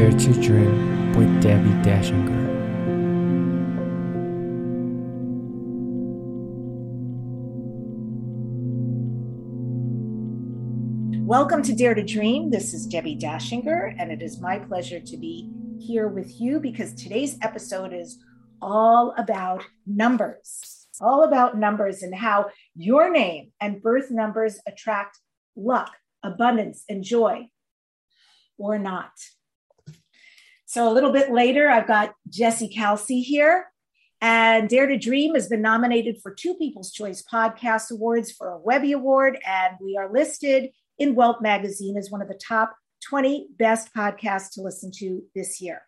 Dare to Dream with Debbie Dachinger. Welcome to Dare to Dream. This is Debbie Dachinger, and it is my pleasure to be here with you because today's episode is all about numbers, and how your name and birth numbers attract luck, abundance, and joy, or not. So a little bit later, I've got Jesse Kalsi here, and Dare to Dream has been nominated for 2 People's Choice Podcast Awards, for a Webby Award, and we are listed in Wealth Magazine as one of the top 20 best podcasts to listen to this year.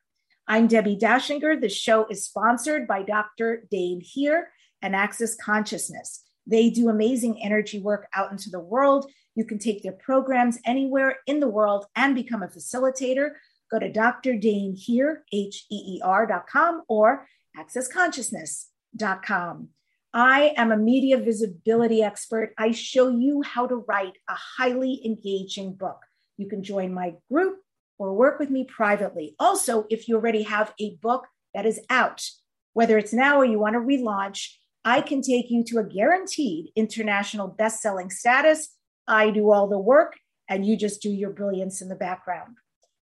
I'm Debbie Dachinger. The show is sponsored by Dr. Dain Heer and Access Consciousness. They do amazing energy work out into the world. You can take their programs anywhere in the world and become a facilitator. Go to Dr. Dain Heer, HEER.com or AccessConsciousness.com. I am a media visibility expert. I show you how to write a highly engaging book. You can join my group or work with me privately. Also, if you already have a book that is out, whether it's now or you want to relaunch, I can take you to a guaranteed international best-selling status. I do all the work and you just do your brilliance in the background.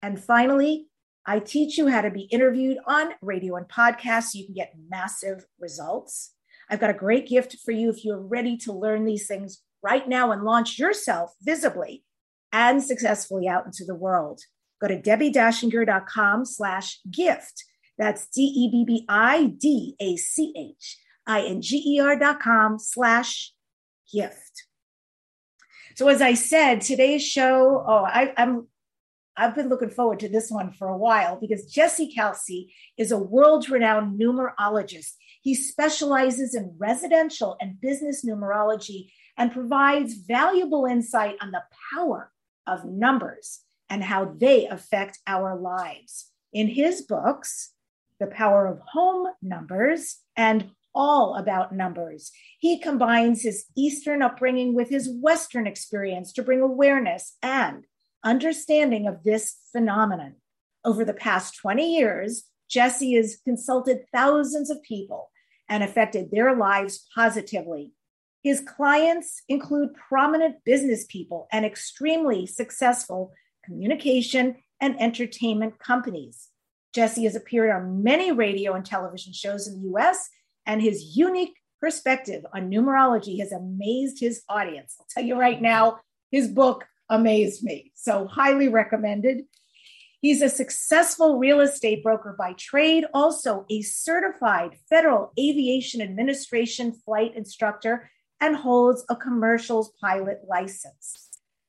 And finally, I teach you how to be interviewed on radio and podcasts so you can get massive results. I've got a great gift for you if you're ready to learn these things right now and launch yourself visibly and successfully out into the world. Go to debbiedachinger.com/gift. That's DEBBIDACHINGER.com/gift. So as I said, today's show, I've been looking forward to this one for a while because Jesse Kalsi is a world-renowned numerologist. He specializes in residential and business numerology and provides valuable insight on the power of numbers and how they affect our lives. In his books, The Power of Home Numbers and All About Numbers, he combines his Eastern upbringing with his Western experience to bring awareness and understanding of this phenomenon. Over the past 20 years, Jesse has consulted thousands of people and affected their lives positively. His clients include prominent business people and extremely successful communication and entertainment companies. Jesse has appeared on many radio and television shows in the U.S., and his unique perspective on numerology has amazed his audience. I'll tell you right now, his book amazed me, so highly recommended. He's a successful real estate broker by trade, also a certified Federal Aviation Administration flight instructor, and holds a commercials pilot license.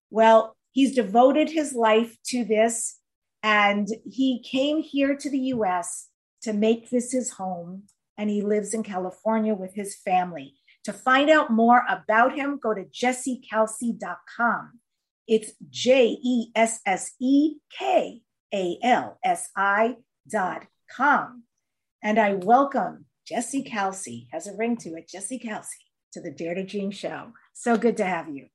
Well, he's devoted his life to this, and he came here to the U.S. to make this his home, and he lives in California with his family. To find out more about him, go to JesseKalsi.com. It's JesseKalsi.com. And I welcome Jesse Kalsi, has a ring to it, Jesse Kalsi, to the Dare to Dream show. So good to have you.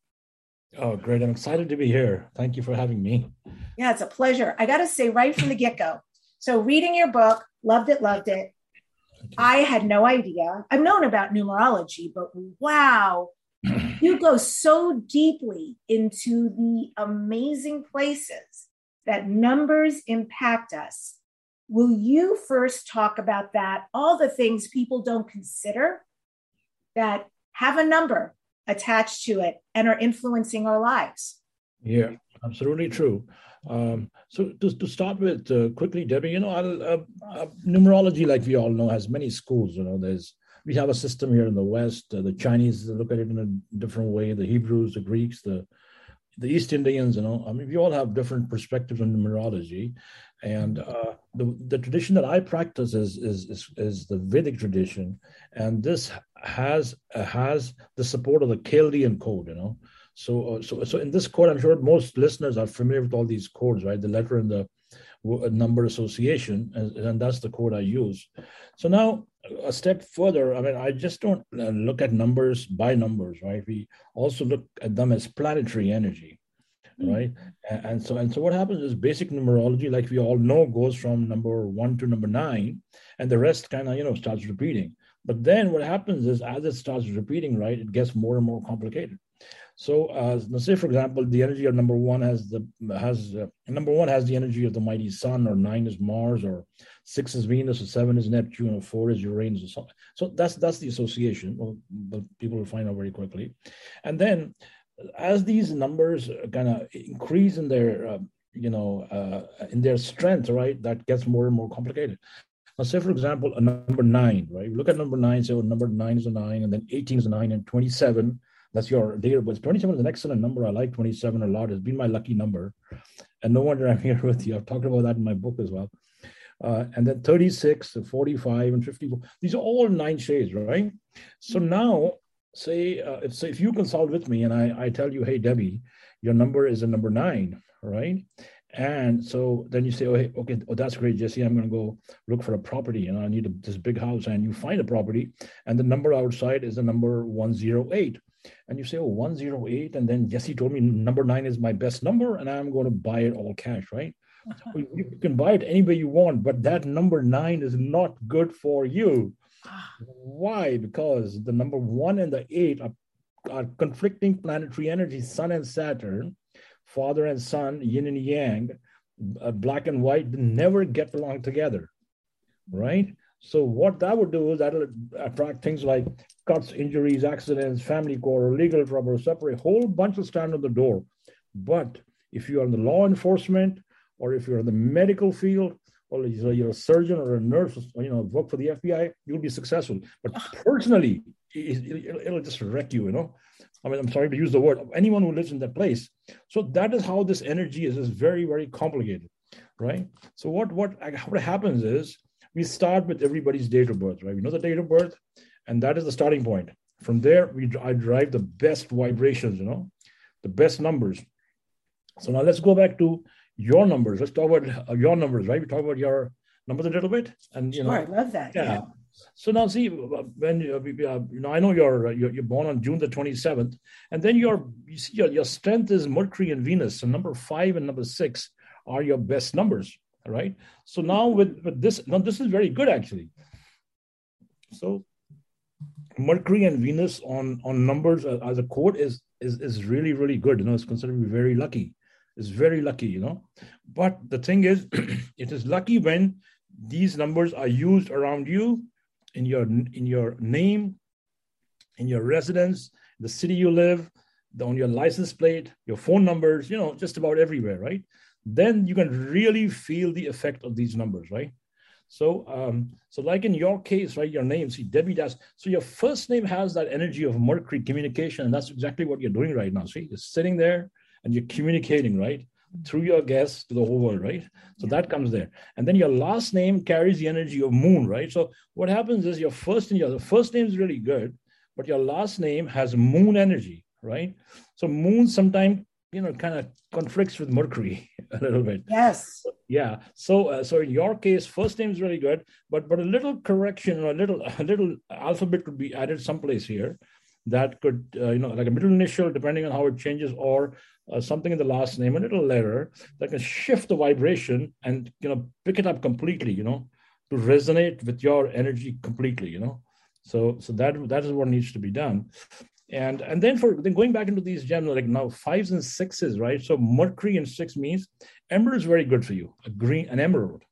Oh, great. I'm excited to be here. Thank you for having me. Yeah, it's a pleasure. I got to say right from the get-go. So reading your book, loved it. I had no idea. I've known about numerology, but wow, you go so deeply into the amazing places that numbers impact us. Will you first talk about that? All the things people don't consider that have a number attached to it and are influencing our lives. Yeah, absolutely true. So to start with quickly, Debbie, you know, numerology, like we all know, has many schools. You know, we have a system here in the West. The Chinese look at it in a different way. The Hebrews, the Greeks, the East Indians, you know, I mean, we all have different perspectives on numerology. And the tradition that I practice is the Vedic tradition. And this has the support of the Chaldean code, you know. So in this code, I'm sure most listeners are familiar with all these codes, right? The letter and the number association, and that's the code I use. So now a step further, I mean, I just don't look at numbers by numbers, right? We also look at them as planetary energy. right? And so what happens is basic numerology, like we all know, goes from number 1 to number 9, and the rest kind of, you know, starts repeating. But then what happens is as it starts repeating, right, it gets more and more complicated. So let's say, for example, the energy of number 1 has the energy of the mighty sun, or 9 is Mars, or 6 is Venus, or 7 is Neptune, or 4 is Uranus, or something. So that's the association. Well, but people will find out very quickly. And then as these numbers kind of increase in their, in their strength, right, that gets more and more complicated. Now, say, for example, a number 9, right? Look at number 9, say, well, number 9 is a 9, and then 18 is a 9, and 27. That's your date of birth. 27 is an excellent number. I like 27 a lot. It's been my lucky number. And no wonder I'm here with you. I've talked about that in my book as well. And then 36, 45, and 54. These are all 9 shades, right? So now, if you consult with me and I tell you, hey, Debbie, your number is a number 9, right? And so then you say, that's great, Jesse. I'm going to go look for a property, and I need this big house. And you find a property, and the number outside is the number 108. And you say, 108, and then Jesse told me number 9 is my best number, and I'm going to buy it all cash, right? Well, you can buy it any way you want, but that number 9 is not good for you. Why? Because the number 1 and the 8 are conflicting planetary energies, Sun and Saturn, Father and Son, Yin and Yang, black and white, never get along together, right? So what that would do is that'll attract things like cuts, injuries, accidents, family court, legal trouble, separate, whole bunch of stand on the door. But if you are in the law enforcement, or if you're in the medical field, or you're a surgeon or a nurse, or, work for the FBI, you'll be successful. But personally, it'll just wreck you, I mean, I'm sorry to use the word, anyone who lives in that place. So that is how this energy is very, very complicated, right? So what happens is, we start with everybody's date of birth, right? We know the date of birth, and that is the starting point. From there, I derive the best vibrations, the best numbers. So now let's go back to your numbers. Let's talk about your numbers, right? We talk about your numbers a little bit, and Sure, I love that. Yeah. So now, see, when I know you're born on June the 27th, and then your strength is Mercury and Venus. So number 5 and number 6 are your best numbers. Right. So now this is very good, actually. So Mercury and Venus on numbers as a code is really, really good. It's considered to be very lucky. It's very lucky, But the thing is, it is lucky when these numbers are used around you, in your name, in your residence, the city you live, on your license plate, your phone numbers, just about everywhere, right? Then you can really feel the effect of these numbers, right? So, like in your case, right, your name, see, Debbie Dash. So your first name has that energy of Mercury, communication, and that's exactly what you're doing right now. See, you're sitting there and you're communicating, right, through your guests to the whole world, right? So that comes there. And then your last name carries the energy of Moon, right? So what happens is the first name is really good, but your last name has Moon energy, right? So Moon sometimes kind of conflicts with Mercury a little bit. Yes. Yeah. So in your case, first name is really good, but a little correction or a little alphabet could be added someplace here that could, like a middle initial, depending on how it changes, or something in the last name, a little letter that can shift the vibration and, pick it up completely, to resonate with your energy completely, So that is what needs to be done. And then going back into these gems, like now 5s and 6s, right? So Mercury and 6 means emerald is very good for you. An emerald.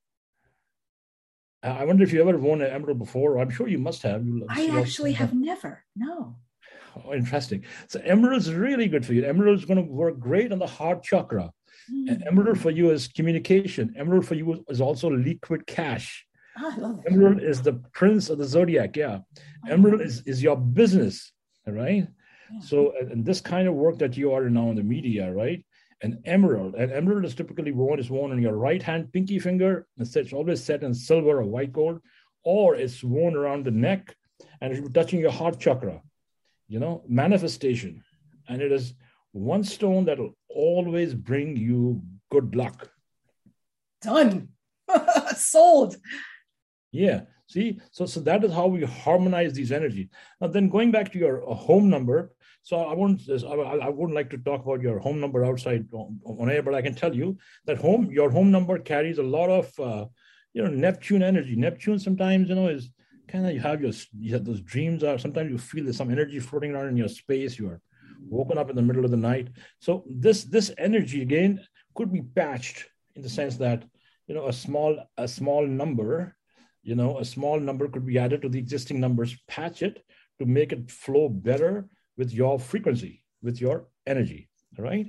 I wonder if you ever won an emerald before. I'm sure you must have. I actually have never. No. Oh, interesting. So emerald is really good for you. Emerald is going to work great on the heart chakra. And emerald for you is communication. Emerald for you is also liquid cash. Oh, I love it. Emerald is the prince of the zodiac. Yeah. Emerald is your business. Right. Yeah. So, and this kind of work that you are now in the media, right? An emerald is typically worn on your right hand pinky finger. It's always set in silver or white gold, or it's worn around the neck and it's touching your heart chakra, manifestation. And it is one stone that will always bring you good luck. Done. Sold. Yeah. See, so that is how we harmonize these energies. Now, then going back to your home number. So I wouldn't like to talk about your home number outside on air, but I can tell you that your home number carries a lot of, Neptune energy. Neptune sometimes, is kind of, you have those dreams are, sometimes you feel there's some energy floating around in your space. You are woken up in the middle of the night. So this energy again could be patched in the sense that, a small number could be added to the existing numbers, patch it to make it flow better with your frequency, with your energy, right?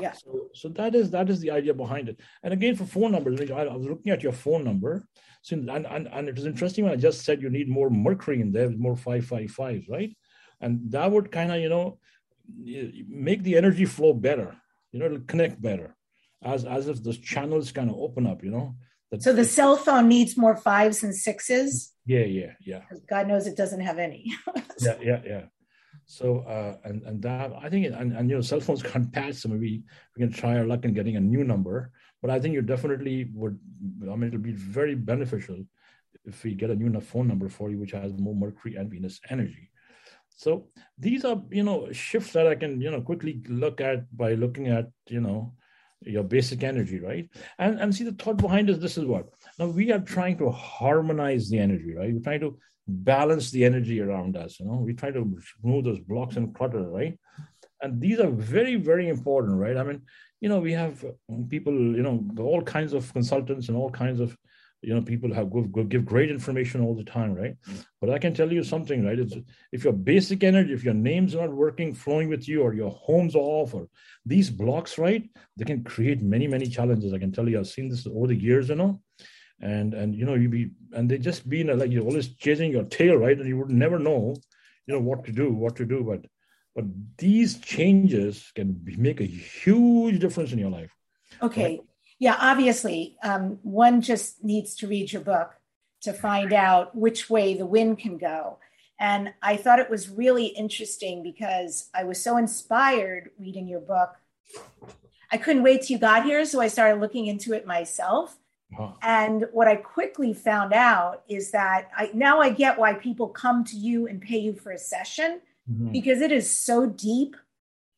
Yeah. So that is the idea behind it. And again, for phone numbers, I was looking at your phone number. So, and it was interesting when I just said you need more Mercury in there, with more 555s, right? And that would kind of, make the energy flow better. It'll connect better as if those channels kind of open up, So the cell phone needs more 5s and 6s? Yeah. God knows it doesn't have any. Yeah. So, and that, I think, and cell phones can't patch, so maybe we can try our luck in getting a new number, but I think you definitely it'll be very beneficial if we get a new phone number for you, which has more Mercury and Venus energy. So these are, shifts that I can, quickly look at by looking at, your basic energy, right? And see, the thought behind this is what? Now we are trying to harmonize the energy, right? We're trying to balance the energy around us, we try to remove those blocks and clutter, right? And these are very, very important, right? I mean, we have people, all kinds of consultants and all kinds of, people give great information all the time, right? But I can tell you something, right? It's, if your basic energy, if your name's not working, flowing with you, or your home's off, or these blocks, right? They can create many, many challenges. I can tell you, I've seen this over the years, And they just be like you're always chasing your tail, right? And you would never know, what to do. But these changes can make a huge difference in your life. Okay, right? Yeah, obviously, one just needs to read your book to find out which way the wind can go. And I thought it was really interesting because I was so inspired reading your book. I couldn't wait till you got here, so I started looking into it myself. Wow. And what I quickly found out is that now I get why people come to you and pay you for a session, mm-hmm. because it is so deep.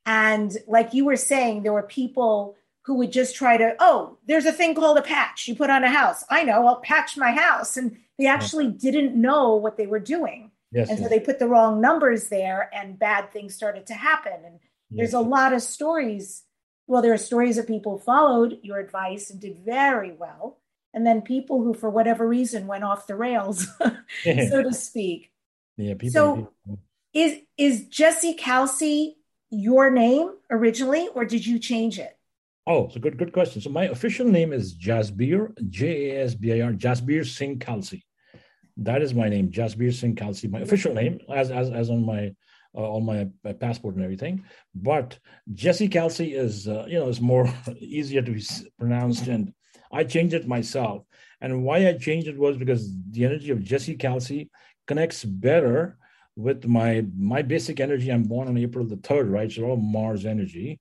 And like you were saying, there were people who would just try to, there's a thing called a patch. You put on a house. I know, I'll patch my house. And they actually didn't know what they were doing. Yes, and so they put the wrong numbers there and bad things started to happen. And there's a lot of stories. Well, there are stories of people followed your advice and did very well. And then people who, for whatever reason, went off the rails, so to speak. Yeah. People. Is Jesse Kalsi your name originally, or did you change it? Oh, it's a good question. So my official name is Jasbir, Jasbir, Jasbir Singh Kalsi. That is my name, Jasbir Singh Kalsi. My official name, as on my passport and everything, but Jesse Kalsi is, is more easier to be pronounced, and I changed it myself. And why I changed it was because the energy of Jesse Kalsi connects better with my basic energy. I'm born on April the 3rd, right? So all Mars energy,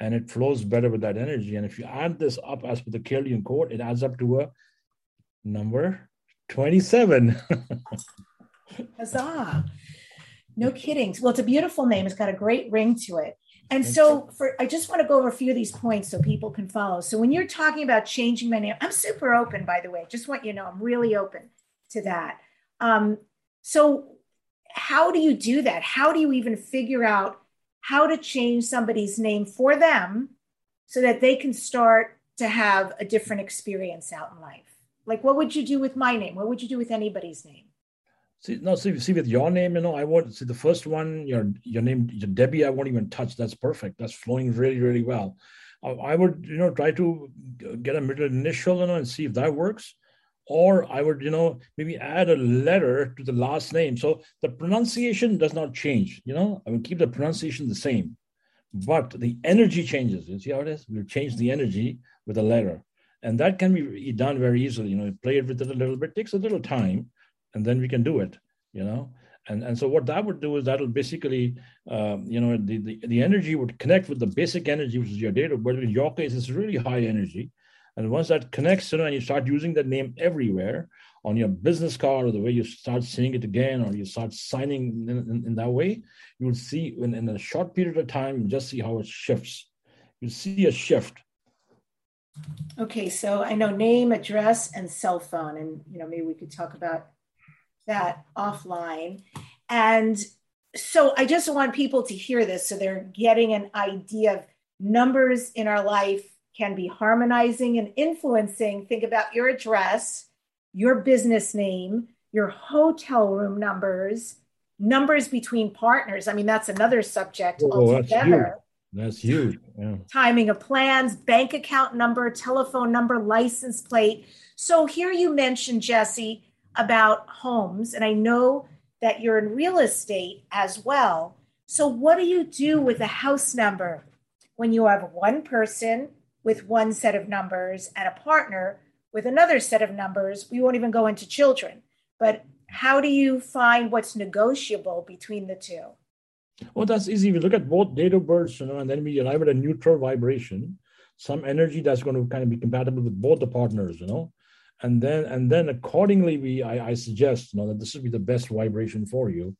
and it flows better with that energy. And if you add this up as per the Chaldean code, it adds up to a number 27. Huzzah! No kidding. Well, it's a beautiful name. It's got a great ring to it. And so I just want to go over a few of these points so people can follow. So when you're talking about changing my name, I'm super open, by the way. Just want you to know, I'm really open to that. So how do you do that? How do you even figure out how to change somebody's name for them so that they can start to have a different experience out in life? Like, what would you do with my name? What would you do with anybody's name? See, with your name, I won't see the first one, your name, Debbie, I won't even touch. That's perfect. That's flowing really, really well. I would, try to get a middle initial, and see if that works. Or I would, maybe add a letter to the last name. So the pronunciation does not change, I will keep the pronunciation the same, but the energy changes. You see how it is? We'll change the energy with a letter, and that can be done very easily. Play it with it a little bit, takes a little time. And then we can do it, And so what that would do is that'll basically, the energy would connect with the basic energy, which is your data. But in your case, it's really high energy. And once that connects, and you start using that name everywhere, on your business card, or the way you start seeing it again, or you start signing in that way, you will see in a short period of time, you just see how it shifts. You see a shift. Okay, so I know name, address, and cell phone, and maybe we could talk about that offline. And so I just want people to hear this so they're getting an idea of numbers in our life can be harmonizing and influencing. Think about your address, your business name, your hotel room numbers, numbers between partners. I mean, that's another subject altogether. That's huge. Yeah. Timing of plans, bank account number, telephone number, license plate. So here you mentioned, Jesse, about homes, and I know that you're in real estate as well. So what do you do with a house number when you have one person with one set of numbers and a partner with another set of numbers? We won't even go into children, but how do you find what's negotiable between the two? Well, that's easy. We look at both date of births, and then we arrive at a neutral vibration, some energy that's going to kind of be compatible with both the partners, And then accordingly, I suggest, that this would be the best vibration for you,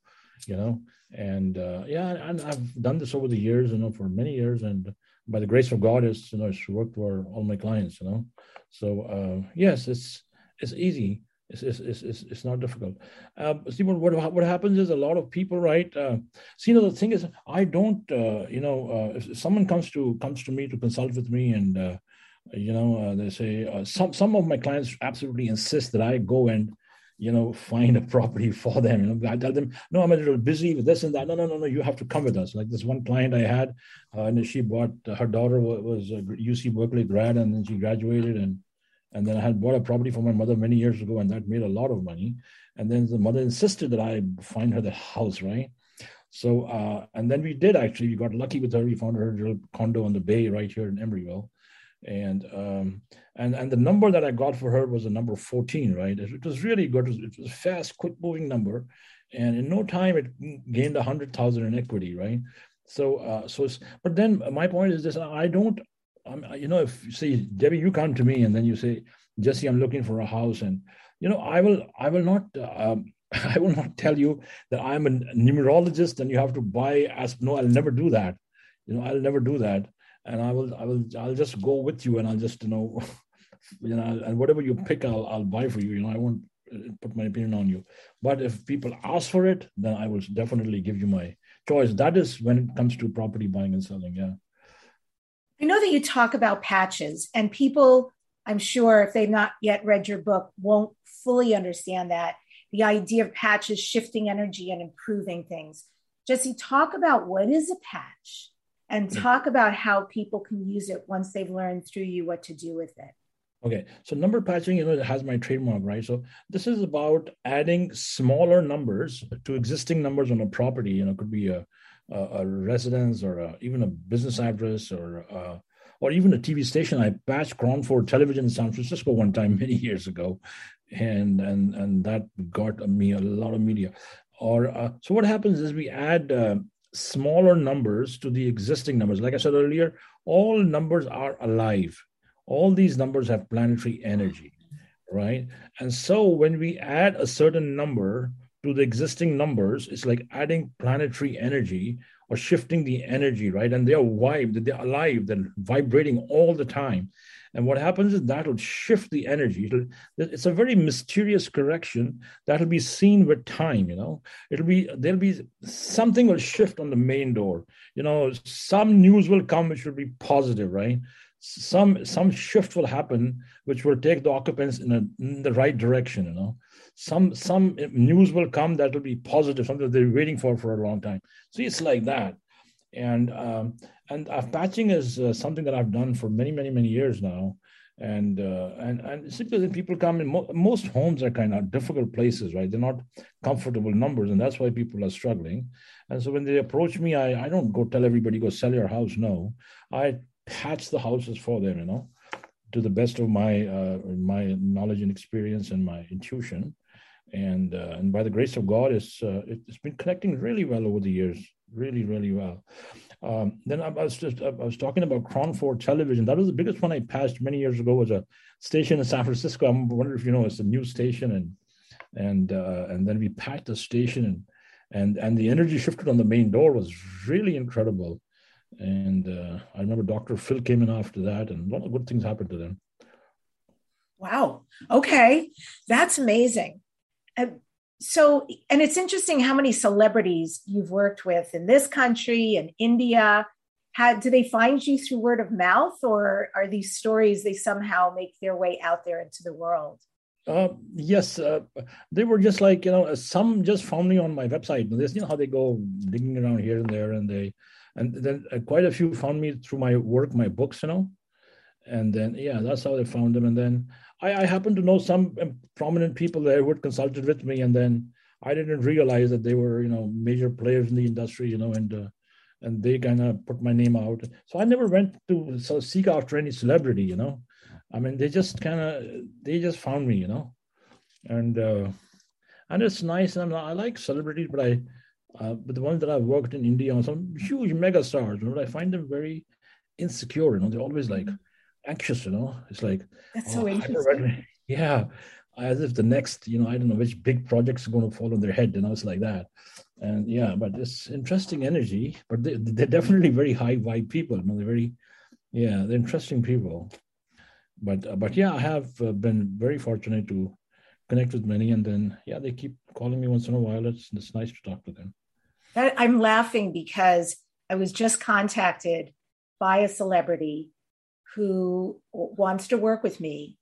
and I've done this over the years, for many years, and by the grace of God, it's worked for all my clients, So yes, it's easy. It's not difficult. See, what happens is a lot of people, right? The thing is, I don't, if someone comes to me to consult with me and. They say some of my clients absolutely insist that I go and, find a property for them. I tell them, no, I'm a little busy with this and that. No, you have to come with us. Like this one client I had, and she bought, her daughter was a UC Berkeley grad, and then she graduated, and then I had bought a property for my mother many years ago, and that made a lot of money. And then the mother insisted that I find her the house, right? So, and then we did actually. We got lucky with her. We found her little condo on the bay right here in Emeryville. And the number that I got for her was the number 14, right? It was really good. It was a fast, quick-moving number, and in no time it gained 100,000 in equity, right? So it's, but then my point is this: I don't, if you say, Debbie, you come to me and then you say, Jesse, I'm looking for a house, and I will not tell you that I'm a numerologist and you have to buy. I'll never do that. I'll never do that. And I'll just go with you, and I'll just, and whatever you pick, I'll buy for you. I won't put my opinion on you. But if people ask for it, then I will definitely give you my choice. That is when it comes to property buying and selling. Yeah. I know that you talk about patches, and people, I'm sure, if they've not yet read your book, won't fully understand that the idea of patches, shifting energy and improving things. Jesse, talk about what is a patch. And talk about how people can use it once they've learned through you what to do with it. Okay, so number patching, it has my trademark, right? So this is about adding smaller numbers to existing numbers on a property. It could be a residence or even a business address or even a TV station. I patched Cronford Television in San Francisco one time many years ago, and that got me a lot of media. Or so what happens is we add. Smaller numbers to the existing numbers. Like I said earlier, all numbers are alive. All these numbers have planetary energy, right? And so when we add a certain number to the existing numbers, it's like adding planetary energy or shifting the energy, right? And they're alive, they're vibrating all the time. And what happens is that will shift the energy. It's a very mysterious correction that will be seen with time. There'll be something will shift on the main door. Some news will come which will be positive, right? Some shift will happen which will take the occupants in the right direction. Some news will come that will be positive, something they're waiting for a long time. So it's like that. And patching is something that I've done for many, many, many years now. And simply when people come in, most homes are kind of difficult places, right? They're not comfortable numbers, and that's why people are struggling. And so when they approach me, I don't go tell everybody, go sell your house. No, I patch the houses for them, to the best of my knowledge and experience and my intuition. And by the grace of God, it's been connecting really well over the years, really, really well. Then I was talking about Cronford Television. That was the biggest one I passed many years ago. It was a station in San Francisco. I wonder if you know, it's a news station, and and then we packed the station, and the energy shifted on the main door was really incredible. And I remember Dr. Phil came in after that, and a lot of good things happened to them. Wow. Okay. That's amazing. And it's interesting how many celebrities you've worked with in this country and India. Do they find you through word of mouth, or are these stories, they somehow make their way out there into the world? Yes. They were just like, some just found me on my website. You know how they go digging around here and there, and then quite a few found me through my work, my books, and then, that's how they found them. And then I happened to know some prominent people there who had consulted with me. And then I didn't realize that they were, major players in the industry, and they kind of put my name out. So I never went to seek after any celebrity, I mean, they just found me, and it's nice. And I like celebrities, but but the ones that I've worked in India on, some huge mega stars, I find them very insecure, they're always like anxious, it's like, that's so interesting. Yeah. As if the next, I don't know which big project's going to fall on their head, it's like that. And but it's interesting energy, but they're definitely very high vibe people. They're very, they're interesting people. But I have been very fortunate to connect with many. And then, they keep calling me once in a while. It's nice to talk to them. I'm laughing because I was just contacted by a celebrity who wants to work with me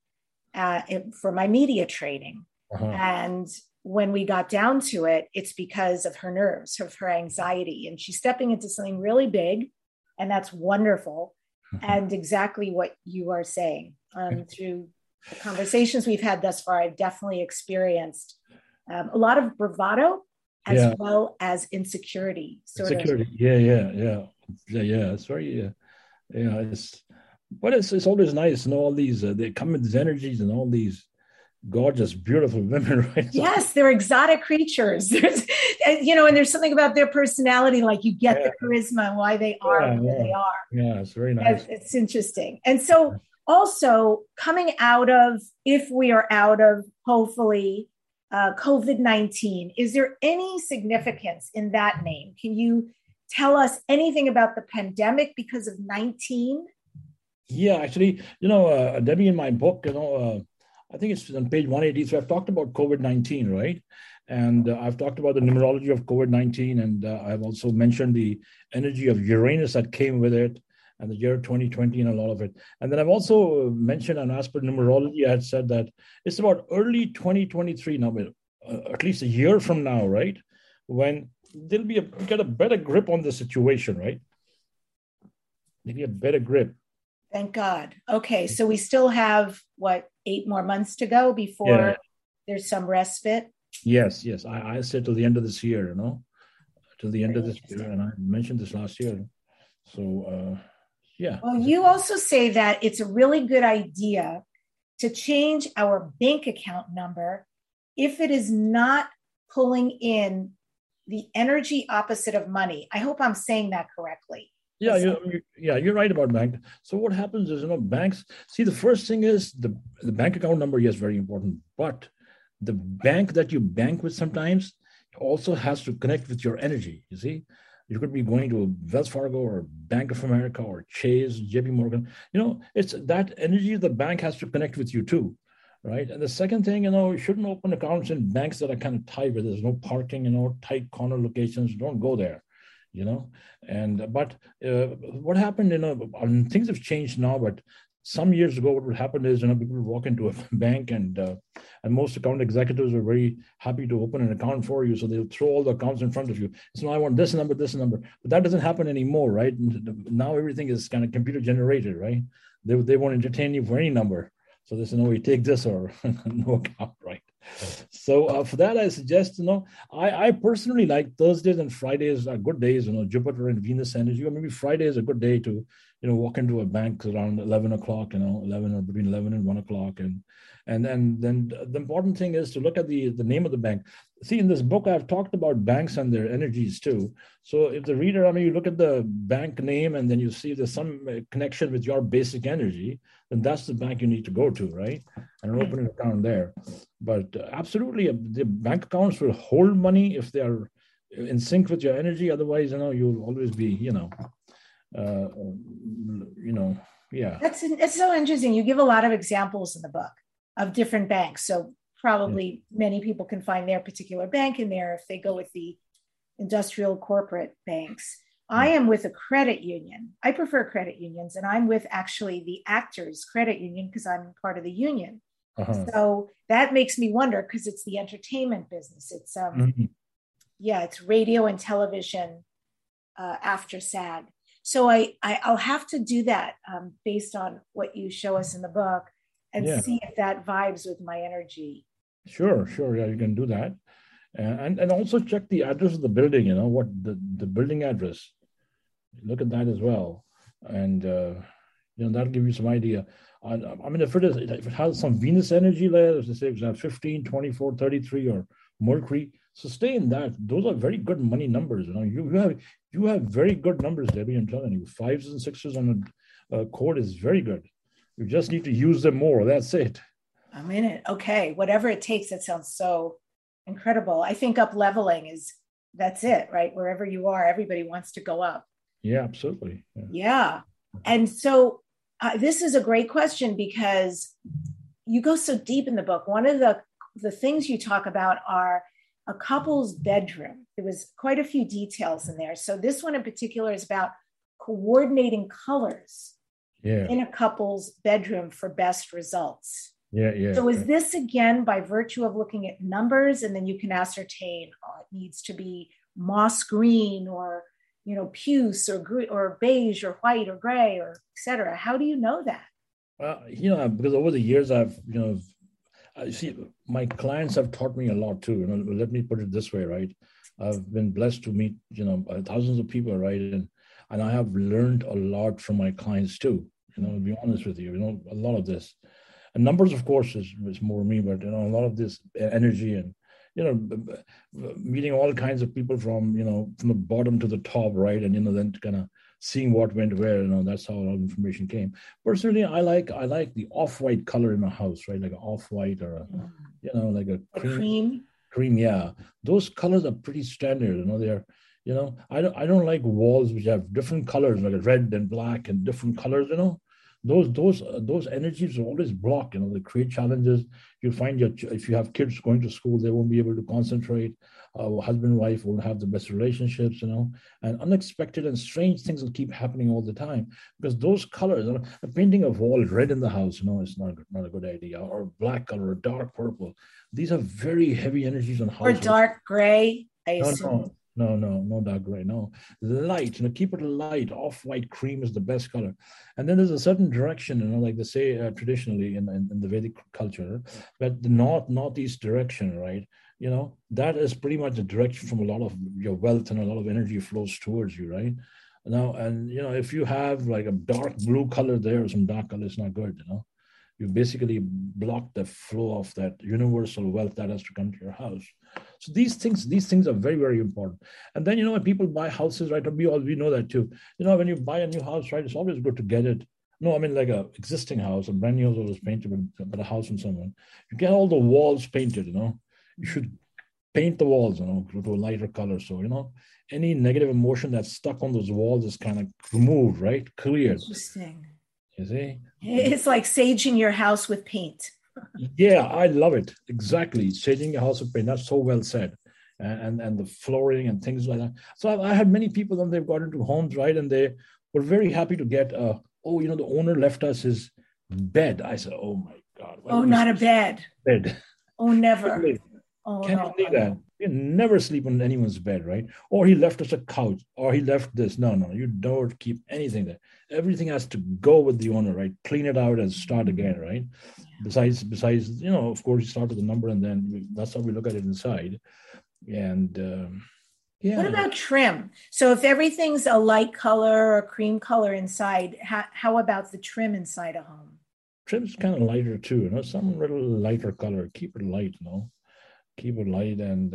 for my media training. Uh-huh. And when we got down to it, it's because of her nerves, of her anxiety. And she's stepping into something really big. And that's wonderful. Uh-huh. And exactly what you are saying. Through the conversations we've had thus far, I've definitely experienced a lot of bravado as well as insecurity. Insecurity. It's very, But it's always nice, all these, they come with these energies and all these gorgeous, beautiful women, right? Yes, they're exotic creatures. There's, and there's something about their personality, like you get the charisma and why they are who they are. Yeah, it's very nice. It's interesting. And so also coming out of, if we are out of, hopefully, COVID-19, is there any significance in that name? Can you tell us anything about the pandemic because of 19? Yeah, actually, Debbie, in my book, I think it's on page 180. So I've talked about COVID-19, right? And I've talked about the numerology of COVID-19. And I've also mentioned the energy of Uranus that came with it and the year 2020 and a lot of it. And then I've also mentioned an aspect of numerology. I had said that it's about early 2023 now, at least a year from now, right? When there'll be get a better grip on the situation, right? They'll get a better grip. Thank God. Okay, so we still have, 8 more months to go before there's some respite? Yes. I said till the end of this year, till the end of this year. And I mentioned this last year. So, Well, you also say that it's a really good idea to change our bank account number if it is not pulling in the energy opposite of money. I hope I'm saying that correctly. Yeah, you're right about bank. So what happens is, banks, see, the first thing is the bank account number, yes, very important, but the bank that you bank with sometimes also has to connect with your energy, you see. You could be going to Wells Fargo or Bank of America or Chase, JP Morgan. It's that energy the bank has to connect with you too, right? And the second thing, you shouldn't open accounts in banks that are kind of tight, where there's no parking, tight corner locations, don't go there. What happened, things have changed now, but some years ago, what would happen is, people would walk into a bank and most account executives are very happy to open an account for you. So they'll throw all the accounts in front of you. So now I want this number, but that doesn't happen anymore, right? Now everything is kind of computer generated, right? They won't entertain you for any number. So they say, no, we take this or no account, right? So for that, I suggest, I personally like Thursdays and Fridays are good days, Jupiter and Venus energy, or maybe Friday is a good day to, walk into a bank around 11 o'clock, 11 or between 11 and 1 o'clock. And then the important thing is to look at the name of the bank. See, in this book, I've talked about banks and their energies too. So if the reader, you look at the bank name and then you see there's some connection with your basic energy, then that's the bank you need to go to, right? and open an account there. But absolutely, the bank accounts will hold money if they are in sync with your energy. Otherwise, you'll always be, yeah. That's so interesting. You give a lot of examples in the book of different banks. So probably many people can find their particular bank in there if they go with the industrial corporate banks. I am with a credit union. I prefer credit unions, and I'm with actually the Actors credit union because I'm part of the union. Uh-huh. So that makes me wonder, because it's the entertainment business. It's it's radio and television after SAG. So I'll have to do that based on what you show us in the book and see if that vibes with my energy. Sure. Yeah, you can do that, and also check the address of the building. What the building address. Look at that as well, and that'll give you some idea. I mean, if it has some Venus energy there, as they say, for example, 15, 24, 33, or Mercury, sustain that. Those are very good money numbers. You have very good numbers, Debbie. I'm telling you, 5s and 6s on a chord is very good. You just need to use them more. That's it. I'm in it. Okay, whatever it takes. That sounds so incredible. I think up leveling that's it, right? Wherever you are, everybody wants to go up. Yeah, absolutely. Yeah. And so this is a great question because you go so deep in the book. One of the things you talk about are a couple's bedroom. There was quite a few details in there. So this one in particular is about coordinating colors in a couple's bedroom for best results. Yeah. So is this again by virtue of looking at numbers, and then you can ascertain it needs to be moss green or puce or green or beige or white or gray or et cetera. How do you know that? Well, because over the years I've my clients have taught me a lot too. Let me put it this way, right? I've been blessed to meet, thousands of people, right? And I have learned a lot from my clients too, to be honest with you, a lot of this. And numbers, of course, is more me, but, a lot of this energy and, meeting all kinds of people from the bottom to the top, right? And, then kind of seeing what went where, that's how a lot of information came. Personally, I like the off-white color in a house, right? Like an off-white or, like a cream. Cream, yeah. Those colors are pretty standard. I don't like walls which have different colors, like red and black and different colors, Those energies are always blocked. They create challenges. You find if you have kids going to school, they won't be able to concentrate. Husband and wife won't have the best relationships. And unexpected and strange things will keep happening all the time because those colors. A painting of all red in the house, it's not a good idea. Or black color, or dark purple. These are very heavy energies on houses. Or dark gray. No, dark gray, no. Light, keep it light. Off-white cream is the best color. And then there's a certain direction, like they say traditionally in the Vedic culture, but the northeast direction, right? That is pretty much the direction from a lot of your wealth and a lot of energy flows towards you, right? Now, and, if you have like a dark blue color there or some dark color, it's not good, You basically block the flow of that universal wealth that has to come to your house. So these things are very, very important. And then, when people buy houses, right, we know that too. When you buy a new house, right, it's always good to get it. No, I mean like a existing house, a brand new house always painted, but a house from someone. You get all the walls painted, You should paint the walls, to a lighter color. So, any negative emotion that's stuck on those walls is kind of removed, right? Cleared. Interesting. You see? It's like saging your house with paint. Yeah, I love it. Exactly. Saging your house with paint. That's so well said. And the flooring and things like that. So I had many people when they've got into homes, right? And they were very happy to get, the owner left us his bed. I said, oh my God. Oh, not a bed. Bed. Oh, never. Can't believe that. You never sleep on anyone's bed, right? Or he left us a couch, or he left this. No, you don't keep anything there. Everything has to go with the owner, right? Clean it out and start again, right? Yeah. Besides, of course, you start with the number, and then that's how we look at it inside. And what about trim? So if everything's a light color or cream color inside, how about the trim inside a home? Trim's kind of lighter too, Some little lighter color. Keep it light, Keep it light and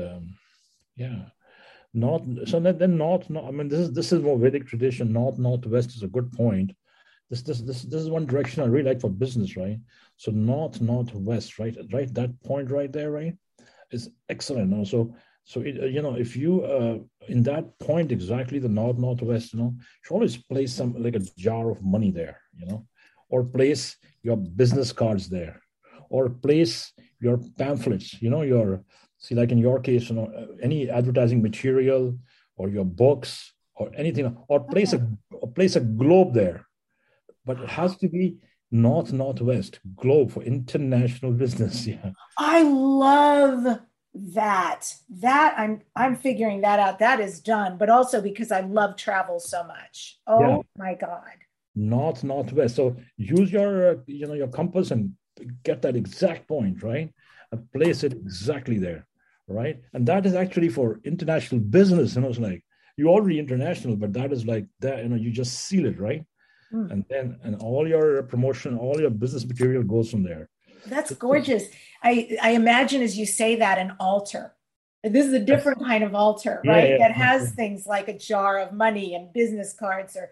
north. So then north. I mean, this is more Vedic tradition. North, northwest is a good point. This is one direction I really like for business, right? So north, northwest, right. That point right there, right, is excellent. You know? So it, you know, if you in that point exactly, the north, northwest, you know, you should always place some like a jar of money there, you know, or place your business cards there, or place your pamphlets, you know, like in your case, you know, any advertising material or your books or anything, or place a globe there. But it has to be north, northwest, globe for international business. Yeah. I love that. That I'm figuring that out. That is done, but also because I love travel so much. Oh yeah. My God. North, northwest. So use your you know, your compass and get that exact point, right? And place it exactly there, right? And that is actually for international business. You know, it's like you're already international, but that is like that, you know, you just seal it, right? And then, and all your promotion, all your business material goes from there. That's gorgeous. I imagine as you say that, an altar. This is a different kind of altar, right? Yeah, yeah. That has things like a jar of money and business cards, or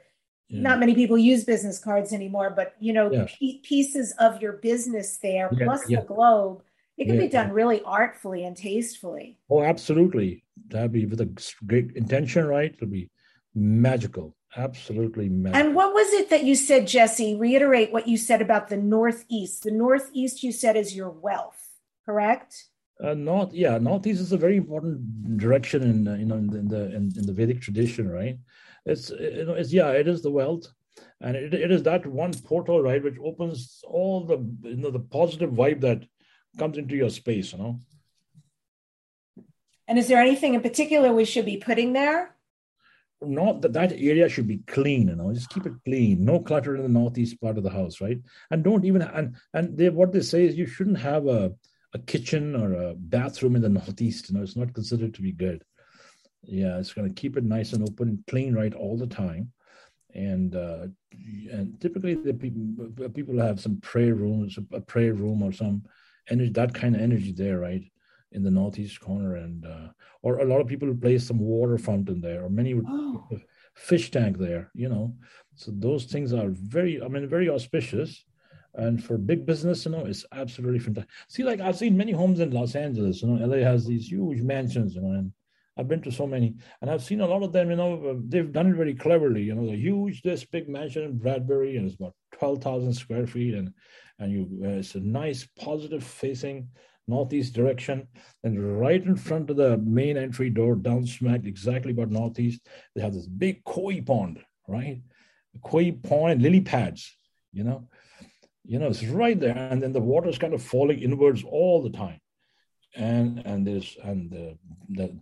not many people use business cards anymore, but you know, pieces of your business there, plus the globe. It can be done really artfully and tastefully. Oh, absolutely. That'd be with a great intention, right? It'll be magical. Absolutely. Mad. And what was it that you said, Jesse? Reiterate what you said about the Northeast. The Northeast, you said, is your wealth, correct? Northeast is a very important direction in you know, in the Vedic tradition, right? It's you know, it is the wealth, and it is that one portal, right, which opens all the you know, the positive vibe that comes into your space, you know. And is there anything in particular we should be putting there? Not that area should be clean, you know, just keep it clean, no clutter in the northeast part of the house, right? And don't even, and they, what they say is you shouldn't have a kitchen or a bathroom in the northeast, you know, it's not considered to be good. Yeah, it's going to keep it nice and open and clean, right, all the time. And typically the people have some prayer rooms, a prayer room or some energy, that kind of energy there, right? In the northeast corner, and or a lot of people would place some water fountain there, or many would put a fish tank there, you know. So those things are very auspicious, and for big business, you know, it's absolutely fantastic. See, like I've seen many homes in Los Angeles, you know, LA has these huge mansions, you know, and I've been to so many, and I've seen a lot of them, you know, they've done it very cleverly, you know, the huge, this big mansion in Bradbury, and it's about 12,000 square feet, and you it's a nice positive facing northeast direction, and right in front of the main entry door, down smack exactly about northeast, they have this big koi pond, right? Koi pond, lily pads, you know, it's right there, and then the water is kind of falling inwards all the time, and the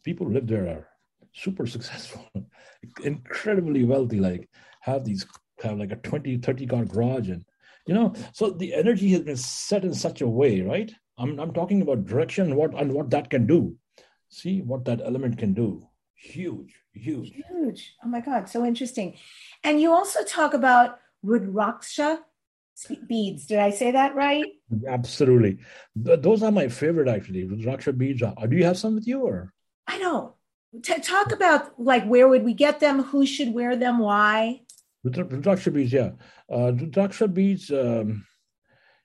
people who live there are super successful, incredibly wealthy, like have like a 20-30 car garage, and you know, so the energy has been set in such a way, right? I'm talking about direction, what that can do. See what that element can do. Huge. Oh my God, so interesting. And you also talk about Rudraksha beads. Did I say that right? Absolutely. Those are my favorite, actually. Rudraksha beads. Do you have some with you, or? I don't. Talk about like where would we get them? Who should wear them? Why? Rudraksha beads. Yeah. Rudraksha beads.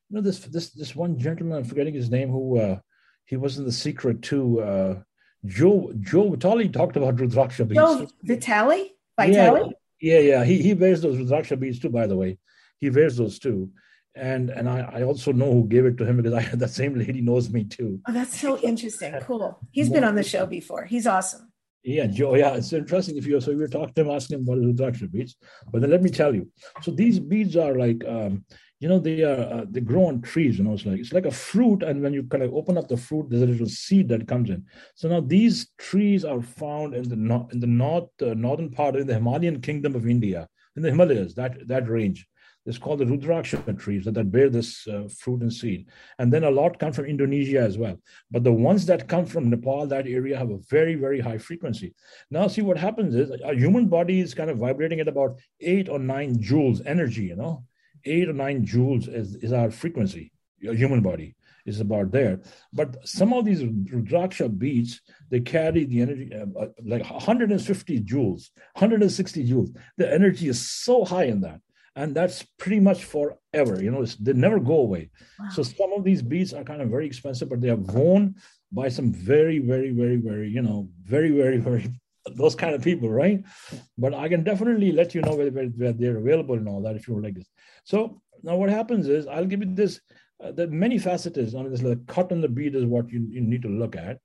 You know, this one gentleman, I'm forgetting his name, who he was in The Secret too. Joe Vitale talked about Rudraksha beads. Joe Vitale? Vitale? Yeah. He wears those Rudraksha beads too, by the way. He wears those too. And I also know who gave it to him, because that same lady knows me too. Oh, that's so interesting. Cool. He's been on the show before. He's awesome. Yeah, Joe. Yeah, it's interesting. If you're talking to him, asking him about Rudraksha beads. But then let me tell you. So these beads are like... you know, they grow on trees, you know, it's like a fruit. And when you kind of open up the fruit, there's a little seed that comes in. So now these trees are found in the northern part of the Himalayan kingdom of India, in the Himalayas, that range. It's called the Rudraksha trees that bear this fruit and seed. And then a lot come from Indonesia as well. But the ones that come from Nepal, that area, have a very, very high frequency. Now, see what happens is our human body is kind of vibrating at about 8 or 9 joules energy, you know. 8 or 9 joules is our frequency. Your human body is about there. But some of these Rudraksha beads, they carry the energy like 150 joules, 160 joules. The energy is so high in that. And that's pretty much forever, you know, they never go away. Wow. So some of these beads are kind of very expensive, but they are worn by some very, very, those kind of people, right? But I can definitely let you know where they're available and all that if you would like this. So now what happens is, I'll give you this, the many facets. I mean, this like cut on the bead is what you need to look at.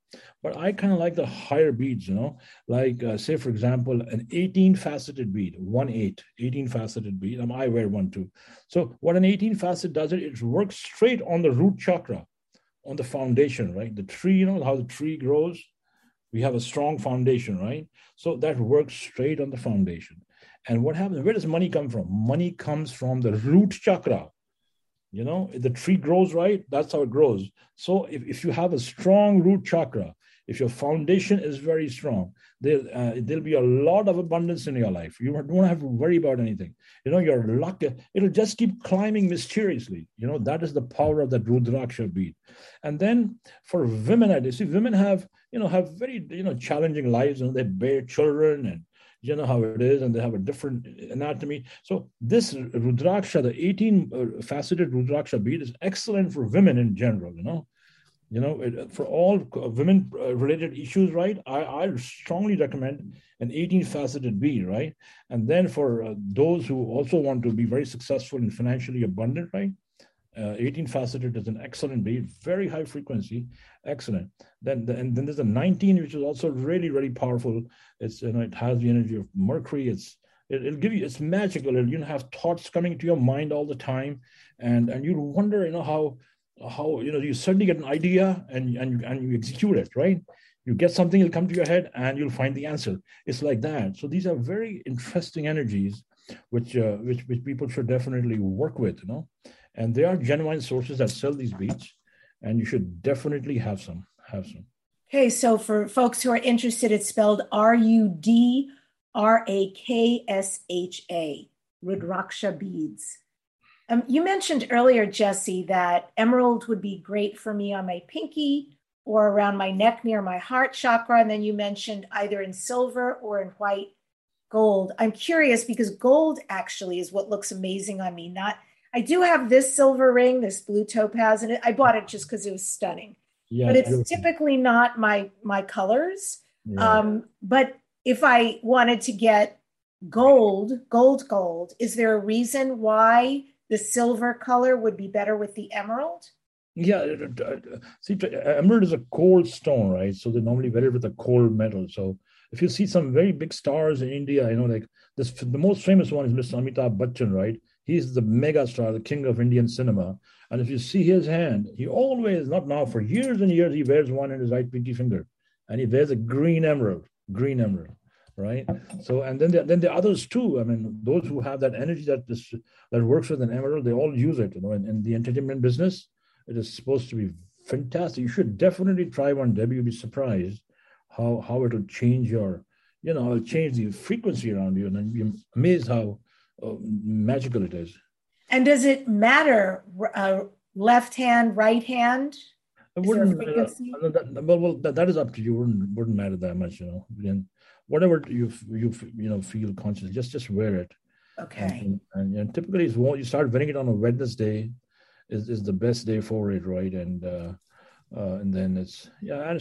But I kind of like the higher beads, you know, like say, for example, an 18-faceted bead, 18-faceted bead. I wear one too. So what an 18-facet does, it works straight on the root chakra, on the foundation, right? The tree, you know, how the tree grows. We have a strong foundation, right? So that works straight on the foundation. And what happens, where does money come from? Money comes from the root chakra. You know, if the tree grows, right? That's how it grows. So if you have a strong root chakra, if your foundation is very strong, there'll be a lot of abundance in your life. You don't have to worry about anything. You know, your luck, it'll just keep climbing mysteriously. You know, that is the power of the Rudraksha bead. And then for women, you see, women have very, challenging lives, and they bear children, and you know how it is, and they have a different anatomy. So this Rudraksha, the 18-faceted Rudraksha bead, is excellent for women in general, for all women related issues, right? I strongly recommend an 18-faceted bead, right? And then for those who also want to be very successful and financially abundant, right? 18-faceted is an excellent bead, very high frequency, excellent. Then there's a 19, which is also really, really powerful. It's, it has the energy of Mercury. It'll give you, it's magical. You'll have thoughts coming to your mind all the time. And you'll wonder, how you suddenly get an idea and you execute it, right? You get something, it'll come to your head and you'll find the answer. It's like that. So these are very interesting energies, which people should definitely work with, And there are genuine sources that sell these beads, and you should definitely have some. Okay, so for folks who are interested, it's spelled Rudraksha, Rudraksha beads. You mentioned earlier, Jesse, that emerald would be great for me on my pinky or around my neck near my heart chakra, and then you mentioned either in silver or in white gold. I'm curious because gold actually is what looks amazing on me, I do have this silver ring, this blue topaz, and I bought it just because it was stunning. Yeah, but it's typically not my colors. Yeah. But if I wanted to get gold, is there a reason why the silver color would be better with the emerald? Yeah, see, emerald is a cold stone, right? So they normally wear it with a cold metal. So if you see some very big stars in India, like this, the most famous one is Mr. Amitabh Bachchan, right? He's the mega star, the king of Indian cinema. And if you see his hand, he always, not now, for years and years, he wears one in his right pinky finger. And he wears a green emerald, right? So, and then the others too. I mean, those who have that energy that works with an emerald, they all use it, in the entertainment business. It is supposed to be fantastic. You should definitely try one, Debbie. You'll be surprised how it'll change it'll change the frequency around you. And then you'll be amazed how magical it is. And does it matter, left hand, right hand? It wouldn't matter. That is up to you. Wouldn't matter that much, And whatever you feel conscious, just wear it. Okay. And typically, it's you start wearing it on a Wednesday, is the best day for it, right? And then and it's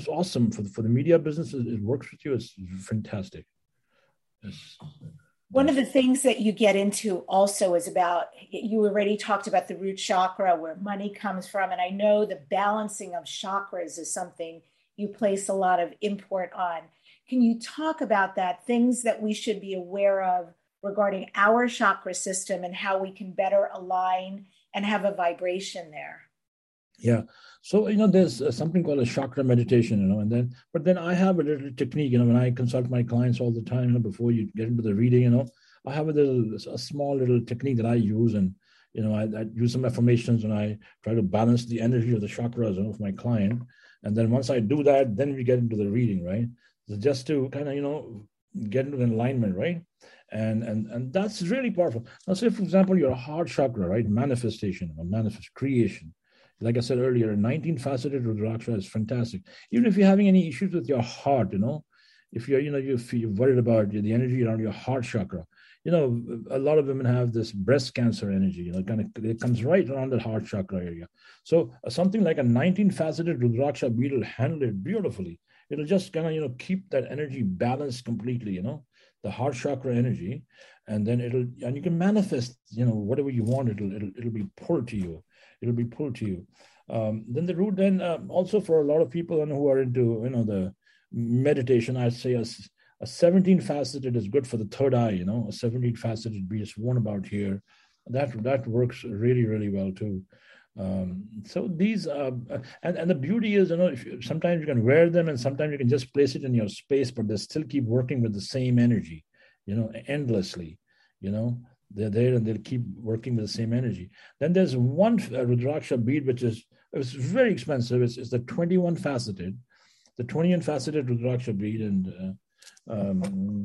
awesome for the media business. It works with you. It's fantastic. One of the things that you get into also is about, you already talked about the root chakra, where money comes from. And I know the balancing of chakras is something you place a lot of import on. Can you talk about that? Things that we should be aware of regarding our chakra system and how we can better align and have a vibration there. Yeah. So, there's something called a chakra meditation, but then I have a little technique, when I consult my clients all the time, before you get into the reading, I have a small little technique that I use, and, I use some affirmations, and I try to balance the energy of the chakras of my client. And then once I do that, then we get into the reading, right? So just to kind of, get into an alignment, right? And that's really powerful. Now, say, for example, your heart chakra, right? Manifestation or manifest creation. Like I said earlier, a 19-faceted Rudraksha is fantastic. Even if you're having any issues with your heart, if you're worried about the energy around your heart chakra, you know, a lot of women have this breast cancer energy, you know, kind of, it comes right around the heart chakra area. So something like a 19-faceted Rudraksha beetle handle it beautifully. It'll just kind of, you know, keep that energy balanced completely, you know, the heart chakra energy. And then it'll, and you can manifest, you know, whatever you want, it'll be pulled to you. It'll be pulled to you. Then the root, then also for a lot of people who are into, you know, the meditation, I'd say a 17-faceted is good for the third eye, you know, a 17-faceted bead is one about here. That works really, really well too. So these are, and the beauty is, you know, if you, sometimes you can wear them and sometimes you can just place it in your space, but they still keep working with the same energy, you know, endlessly, you know, they're there and they'll keep working with the same energy. Then there's one Rudraksha bead, which is, it's very expensive. It's the 21-faceted, the 21-faceted Rudraksha bead. And,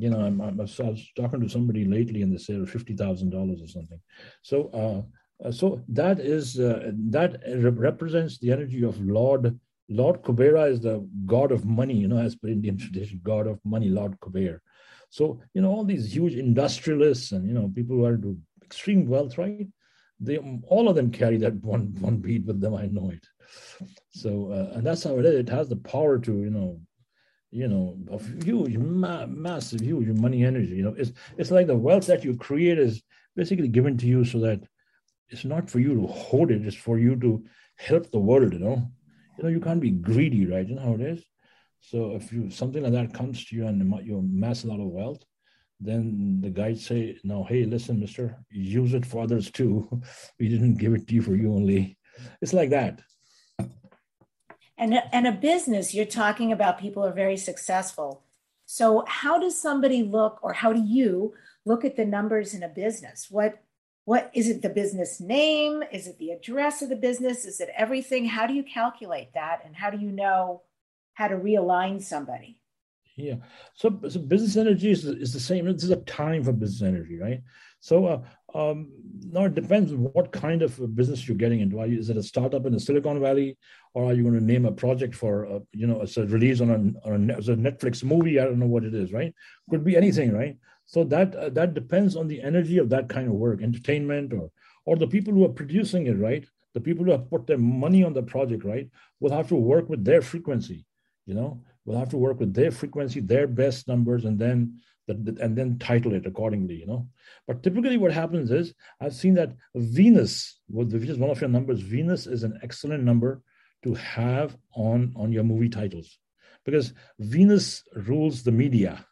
you know, I was talking to somebody lately and they said $50,000 or something. So that is that represents the energy of Lord Kubera is the god of money, you know, as per Indian tradition, god of money, Lord Kubera. So, you know, all these huge industrialists and, you know, people who are into extreme wealth, right? They, all of them carry that one bead with them. I know it. So, and that's how it is. It has the power to, you know, of huge, massive, huge money energy. You know, it's like the wealth that you create is basically given to you so that it's not for you to hold it. It's for you to help the world, you know. You know, you can't be greedy, right? You know how it is. So if you something like that comes to you and you amass a lot of wealth, then the guides say, "No, hey, listen, mister, use it for others too. We didn't give it to you for you only." It's like that. And a business, you're talking about people who are very successful. So how does somebody look, or how do you look at the numbers in a business? What is it, the business name? Is it the address of the business? Is it everything? How do you calculate that? And how do you know how to realign somebody? Yeah. So business energy is the same. This is a time for business energy, right? So now it depends on what kind of business you're getting into. Is it a startup in the Silicon Valley, or are you going to name a project for, you know, it's a release on a Netflix movie? I don't know what it is, right? Could be anything, right? So that depends on the energy of that kind of work, entertainment, or the people who are producing it, right? The people who have put their money on the project, right, will have to work with their frequency, you know, will have to work with their frequency, their best numbers, and then title it accordingly, you know. But typically what happens is, I've seen that Venus, which is one of your numbers, Venus is an excellent number to have on your movie titles, because Venus rules the media.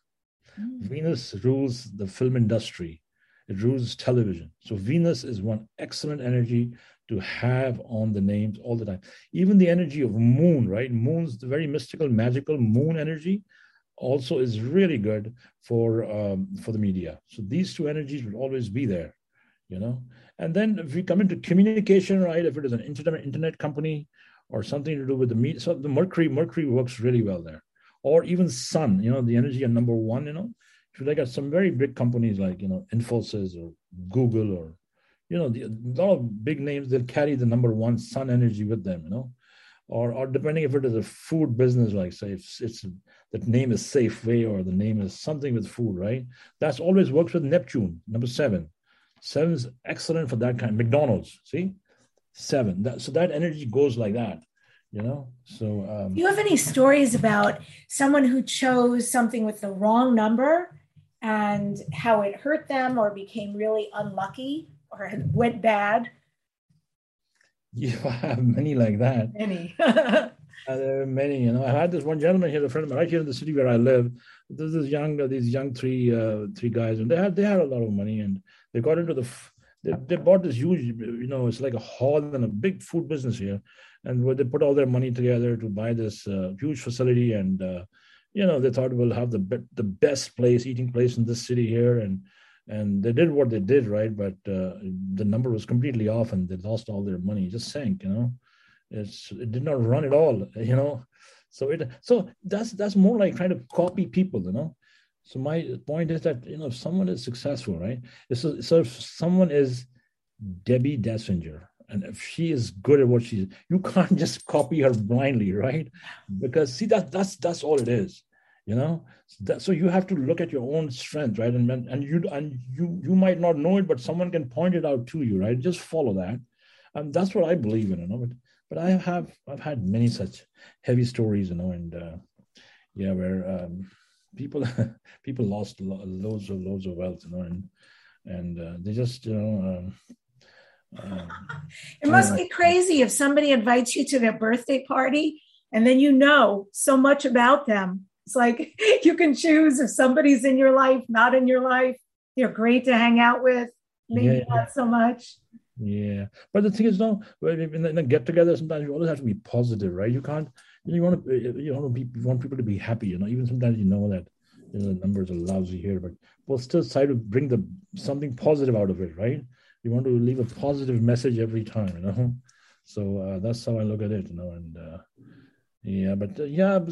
Venus rules the film industry. It rules television. So Venus is one excellent energy to have on the names all the time. Even the energy of moon, right? Moon's the very mystical, magical moon energy also is really good for the media. So these two energies will always be there, you know? And then if we come into communication, right? If it is an internet company or something to do with the media, so the Mercury works really well there. Or even sun, you know, the energy of number one, you know, if you look at some very big companies like, you know, Infosys or Google or, you know, a lot of big names, they'll carry the number one sun energy with them, you know, or depending if it is a food business, like say, if it's that name is Safeway or the name is something with food, right? That's always works with Neptune, number seven. Seven's excellent for that kind, McDonald's, see? Seven, so that energy goes like that. You know, so do you have any stories about someone who chose something with the wrong number and how it hurt them or became really unlucky or went bad? Yeah, I have many like that. Many. There are many, you know. I had this one gentleman here, a friend of mine, right here in the city where I live. There's this these young three guys, and they had a lot of money, and they got into they bought this huge, you know, it's like a hall and a big food business here. And they put all their money together to buy this huge facility. And, you know, they thought we'll have the best eating place in this city here. And they did what they did, right? But the number was completely off and they lost all their money. It just sank, you know. It did not run at all, you know. So that's more like trying to copy people, you know. So my point is that, you know, if someone is successful, right? So if someone is Debbie Dachinger, and if she is good at what she's, you can't just copy her blindly, right? Because see, that's all it is. you know. So you have to look at your own strength, right? And you might not know it, but someone can point it out to you, right? Just follow that. And that's what I believe in, you know. But I've had many such heavy stories, you know, and yeah, where people lost loads of wealth, you know, and they just, you know. It must be crazy if somebody invites you to their birthday party and then you know so much about them. It's like you can choose if somebody's in your life, not in your life. They're great to hang out with, maybe not so much. Yeah. But the thing is, no, in the get together, sometimes you always have to be positive, right? You can't, you want people to be happy, you know, even sometimes you know that, you know, the numbers are lousy here, but we'll still try to bring something positive out of it, right? You want to leave a positive message every time, you know. So that's how I look at it, you know. And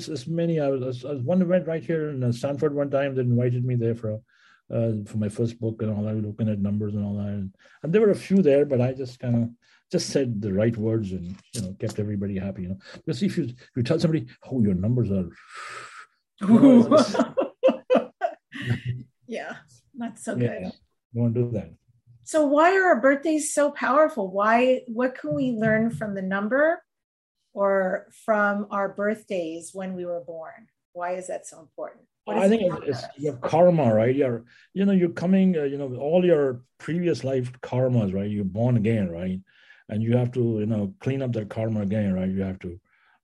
as many. I was one event right here in Stanford one time. They invited me there for my first book and all. I was looking at numbers and all that, and there were a few there, but I just kind of said the right words and, you know, kept everybody happy, you know. Because if you tell somebody, oh, your numbers are, yeah, not so good. Yeah. Don't do that. So why are our birthdays so powerful? What can we learn from the number or from our birthdays when we were born? Why is that so important? I think it's your karma, right? You're coming, all your previous life karmas, right? You're born again, right? And you have to, clean up that karma again, right? You have to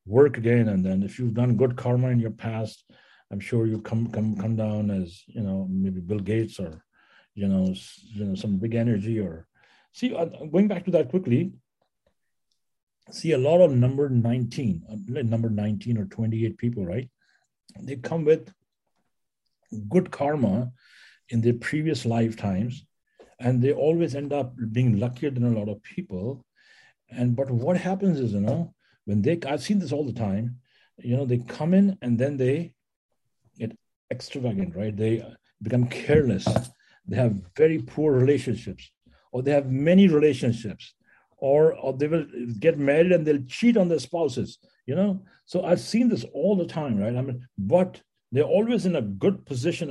work again. And then if you've done good karma in your past, I'm sure you come down as, maybe Bill Gates or, some big energy or see, going back to that quickly, see a lot of number 19 or 28 people, right? They come with good karma in their previous lifetimes, and they always end up being luckier than a lot of people. But what happens is, when I've seen this all the time, they come in and then they get extravagant, right? They become careless. They have very poor relationships, or they have many relationships, or they will get married and they'll cheat on their spouses, So I've seen this all the time, right? I mean, but they're always in a good position,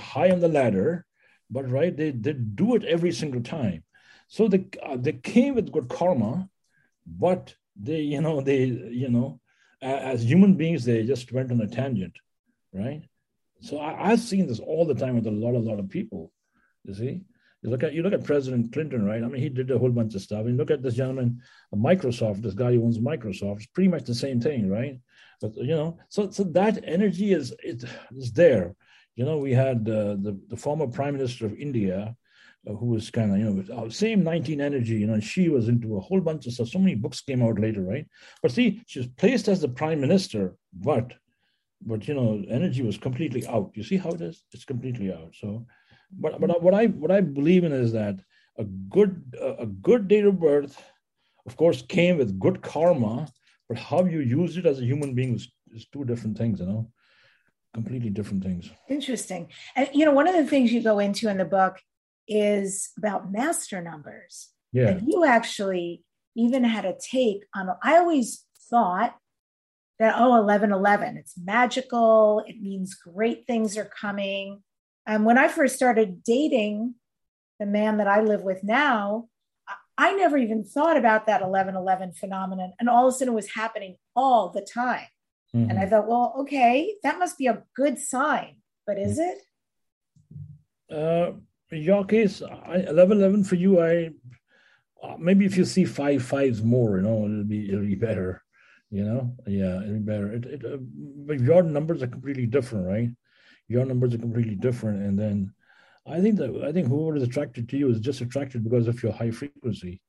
high on the ladder, but right, they do it every single time. So they came with good karma, but they as human beings, they just went on a tangent, right? So I've seen this all the time with a lot of people. You see, you look at President Clinton, right? I mean, he did a whole bunch of stuff. And look at this gentleman, Microsoft, this guy who owns Microsoft. It's pretty much the same thing, right? But so that energy is there. We had the former Prime Minister of India, who was kind of same 19 energy. She was into a whole bunch of stuff. So many books came out later, right? But see, she was placed as the Prime Minister, but energy was completely out. You see how it is? It's completely out. So, but what I believe in is that a good date of birth, of course, came with good karma. But how you use it as a human being is two different things. Completely different things. Interesting. And one of the things you go into in the book is about master numbers. Yeah. And you actually even had a take on. I always thought that, 1111, it's magical, it means great things are coming. When I first started dating the man that I live with now, I never even thought about that 1111 phenomenon. And all of a sudden it was happening all the time. Mm-hmm. And I thought, well, okay, that must be a good sign, but is it? In your case, 1111 for you, maybe if you see five fives more, it'll be better. It'd be better. But your numbers are completely different, right? Your numbers are completely different, and then I think whoever is attracted to you is just attracted because of your high frequency.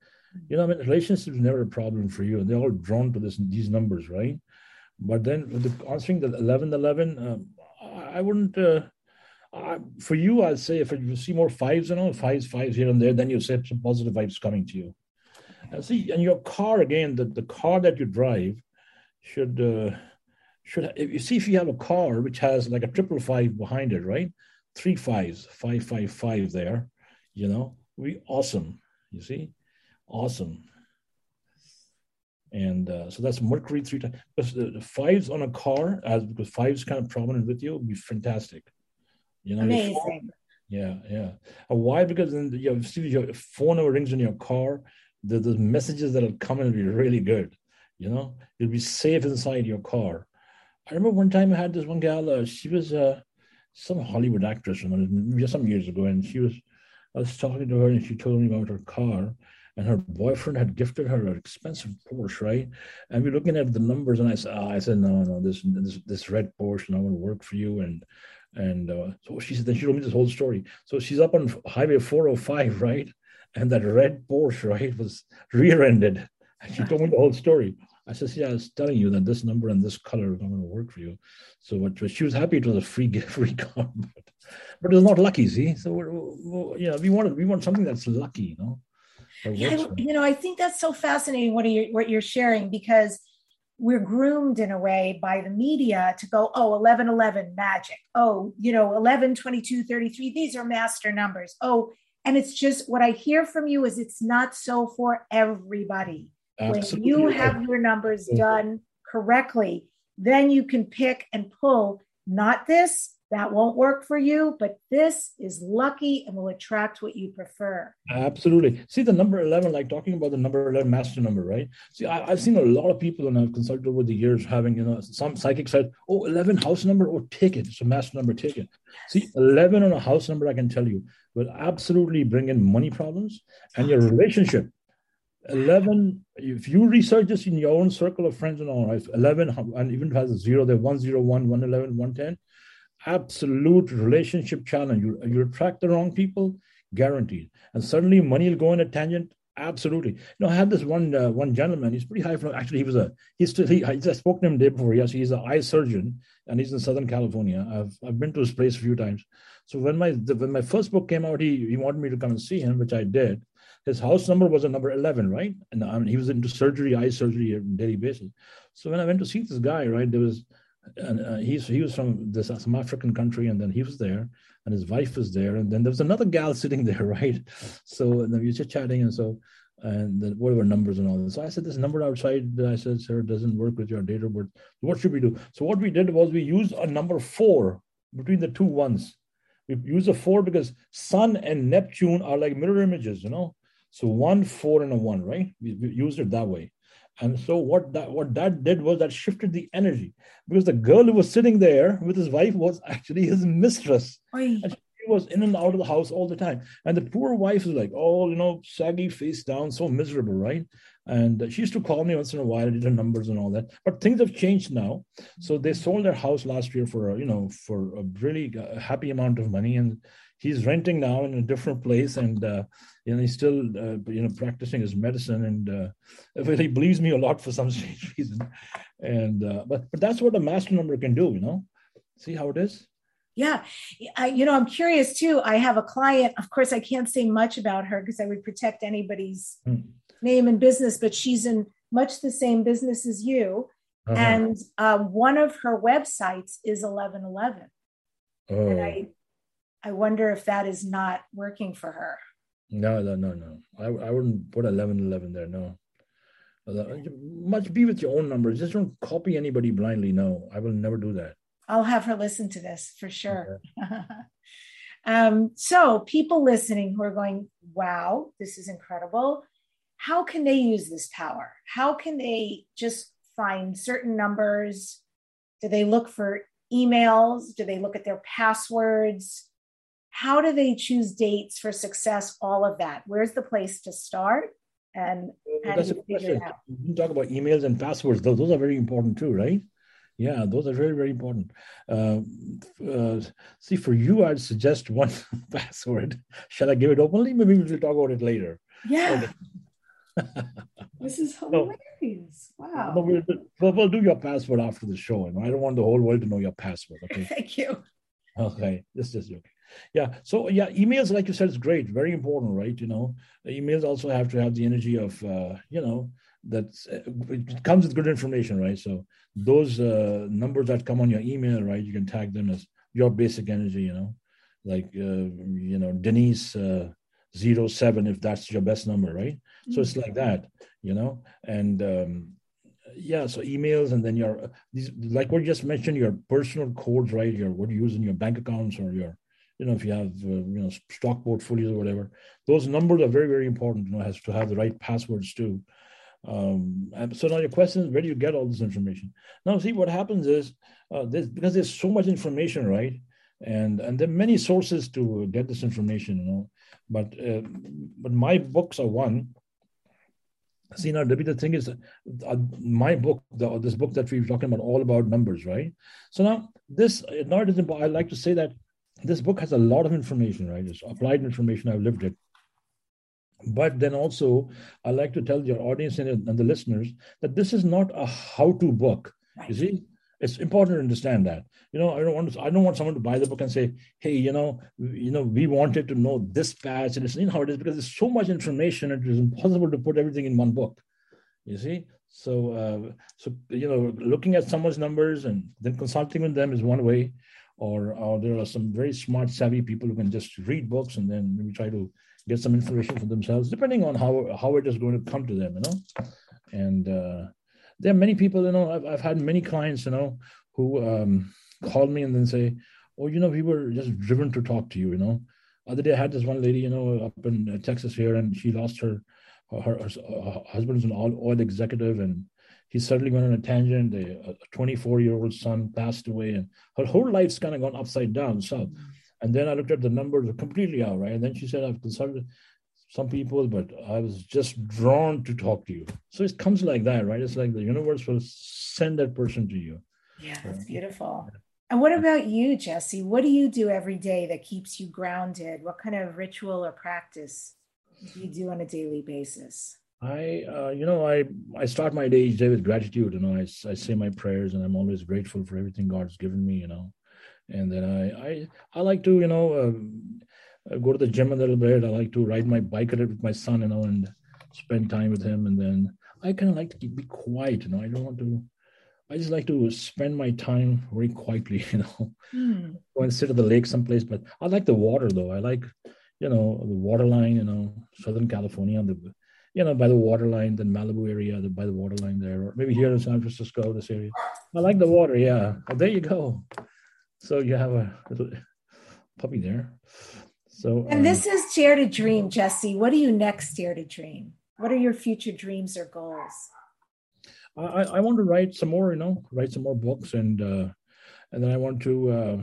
Relationships is never a problem for you. They're all drawn to these numbers, right? But then answering the 1111, I wouldn't. For you, I'd say if you see more fives and all fives here and there, then you said some positive vibes coming to you. And your car again, the car that you drive. Should if you have a car which has like a 555 behind it, right? 3 5s, 555 there, be awesome. You see, awesome. And so that's Mercury 3 times. But the fives on a car, as because fives kind of prominent with you, would be fantastic. You know, amazing. Phone, yeah. Why? Because then your phone ever rings in your car, the messages that will come in will be really good. You know, you'll be safe inside your car. I remember one time I had this one gal. She was some Hollywood actress, just some years ago, and I was talking to her, and she told me about her car. And her boyfriend had gifted her an expensive Porsche, right? And we're looking at the numbers, and I said, no, this red Porsche, not going to work for you. And so she said, then she told me this whole story. So she's up on Highway 405, right? And that red Porsche, right, was rear-ended. And she told me the whole story. I said, see, I was telling you that this number and this color is not going to work for you. So she was happy it was a free gift, free car, but it was not lucky, see? So we want something that's lucky, you know? Yeah, I think that's so fascinating what you're sharing, because we're groomed in a way by the media to go, 11, 11, magic. 11, 22, 33, these are master numbers. And it's just what I hear from you is it's not so for everybody. Absolutely. When you have your numbers done correctly, then you can pick and pull, not this, that won't work for you, but this is lucky and will attract what you prefer. Absolutely. See, the number 11, like talking about the number 11 master number, right? See, I've seen a lot of people, and I've consulted over the years, having, some psychic said, 11 house number, take it. It's a master number, take it. See, 11 on a house number, I can tell you, will absolutely bring in money problems and your relationship. 11, if you research this in your own circle of friends and all, right? 11, and even if it has a zero, they're 101, 111, 110. Absolute relationship challenge. You attract the wrong people, guaranteed. And suddenly money will go in a tangent. Absolutely. I had this one gentleman. He's pretty high. I spoke to him the day before. Yes, he's an eye surgeon, and he's in Southern California. I've been to his place a few times. So when my first book came out, he wanted me to come and see him, which I did. His house number was a number 11, right? And he was into eye surgery on a daily basis. So when I went to see this guy, right, there was. And he was from some African country, and then he was there, and his wife was there, and then there was another gal sitting there, right? So and then we were just chatting, and then whatever numbers and all this. So I said, this number outside, I said, sir, doesn't work with your date of birth. What should we do? So what we did was we used a number 4 between the two ones. We used a 4 because Sun and Neptune are like mirror images, So 1, 4, and a 1, right? We used it that way. And so what that did was that shifted the energy, because the girl who was sitting there with his wife was actually his mistress. Oy. And she was in and out of the house all the time. And the poor wife was like, saggy face down, so miserable, right? And she used to call me once in a while, I did her numbers and all that. But things have changed now. So they sold their house last year for a really happy amount of money. And he's renting now in a different place, and he's still practicing his medicine, and he believes me a lot for some strange reason. And but that's what a master number can do, See how it is? Yeah, I'm curious too. I have a client. Of course, I can't say much about her because I would protect anybody's name and business. But she's in much the same business as you, and one of her websites is 1111. Oh. And I wonder if that is not working for her. No. I wouldn't put 1111 there. No, much be with your own numbers. Just don't copy anybody blindly. No, I will never do that. I'll have her listen to this for sure. Okay. So people listening who are going, wow, this is incredible. How can they use this power? How can they just find certain numbers? Do they look for emails? Do they look at their passwords? How do they choose dates for success? All of that. Where's the place to start? And that's a question. You talk about emails and passwords. Those are very important too, right? Yeah, those are very, very important. See, for you, I'd suggest one password. Shall I give it openly? Maybe we'll talk about it later. Yeah. Okay. This is hilarious. Wow. No, we'll do your password after the show. I don't want the whole world to know your password. Okay. Thank you. Okay. This is okay. Yeah. So yeah, emails, like you said, is great. Very important, right? Emails also have to have the energy of, it comes with good information, right? So those numbers that come on your email, right? You can tag them as your basic energy, Denise 07, if that's your best number, right? Mm-hmm. So it's like that, and Yeah, so emails, and then your, these, like what you just mentioned, your personal codes, right? Your, what you use in your bank accounts, or your, you know, if you have, you know, stock portfolios or whatever, those numbers are very, very important, you know, has to have the right passwords too. And so now your question is, where do you get all this information? Now, see, what happens is, because there's so much information, right? And there are many sources to get this information, you know, but my books are one. See, now, Debbie, the thing is, my book, this book that we've talking about, all about numbers, right? So now, this, I like to say that this book has a lot of information, right? It's applied information. I've lived it. But then also, I like to tell your audience and the listeners that this is not a how-to book. You see, it's important to understand that. You know, I don't want someone to buy the book and say, "Hey, you know, we wanted to know this patch," and it's, you know how it is, because there's so much information, it is impossible to put everything in one book. You see, so you know, looking at someone's numbers and then consulting with them is one way. Or there are some very smart, savvy people who can just read books and then maybe try to get some information for themselves, depending on how it is going to come to them, you know. And there are many people, you know, I've had many clients, you know, who call me and then say, "Oh, you know, we were just driven to talk to you, you know." Other day I had this one lady, you know, up in Texas here, and she lost her husband's an oil executive, and he suddenly went on a tangent. A 24-year-old son passed away, and her whole life's kind of gone upside down. So, and then I looked at the numbers completely out, right? And then she said, "I've consulted some people, but I was just drawn to talk to you." So it comes like that, right? It's like the universe will send that person to you. Yeah, that's beautiful. Yeah. And what about you, Jesse? What do you do every day that keeps you grounded? What kind of ritual or practice do you do on a daily basis? I start my day each day with gratitude. You know, I say my prayers, and I'm always grateful for everything God's given me, you know. And then I like to, you know, go to the gym a little bit. I like to ride my bike a little with my son, you know, and spend time with him. And then I kind of like to be quiet, you know. I just like to spend my time very quietly, you know. Go and sit at the lake someplace. But I like the water, though. I like, you know, the waterline, you know, Southern California, by the waterline, the Malibu area, by the waterline there, or maybe here in San Francisco, this area. I like the water, yeah. Oh, there you go. So you have a little puppy there. So. And this is Dare to Dream, Jesse. What do you next dare to dream? What are your future dreams or goals? I want to write some more, you know, books, and then I want to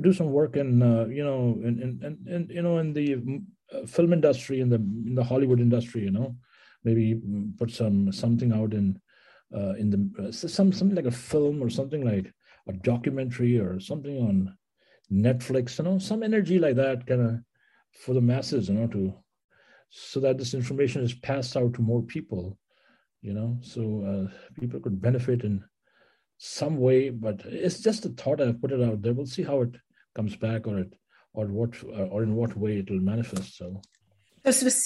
do some work in the film industry, in the Hollywood industry, you know, maybe put something out something like a film, or something like a documentary, or something on Netflix, you know, some energy like that, kind of for the masses, you know, so that this information is passed out to more people, you know, so people could benefit in some way. But it's just a thought. I've put it out there. We'll see how it comes back, or in what way it will manifest. So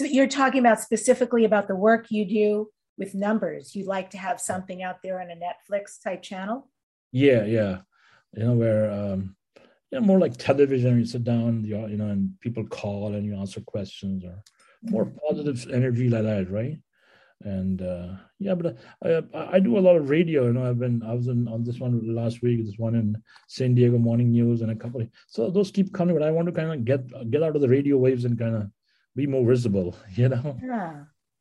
you're talking about specifically about the work you do with numbers. You'd like to have something out there on a Netflix type channel? Yeah. You know, where, you know, more like television, you sit down, you know, and people call and you answer questions, or more positive energy like that, right? And but I do a lot of radio, you know. I was on this one last week, this one in San Diego Morning News, and a couple of, so those keep coming, but I want to kind of get out of the radio waves and kind of be more visible, you know.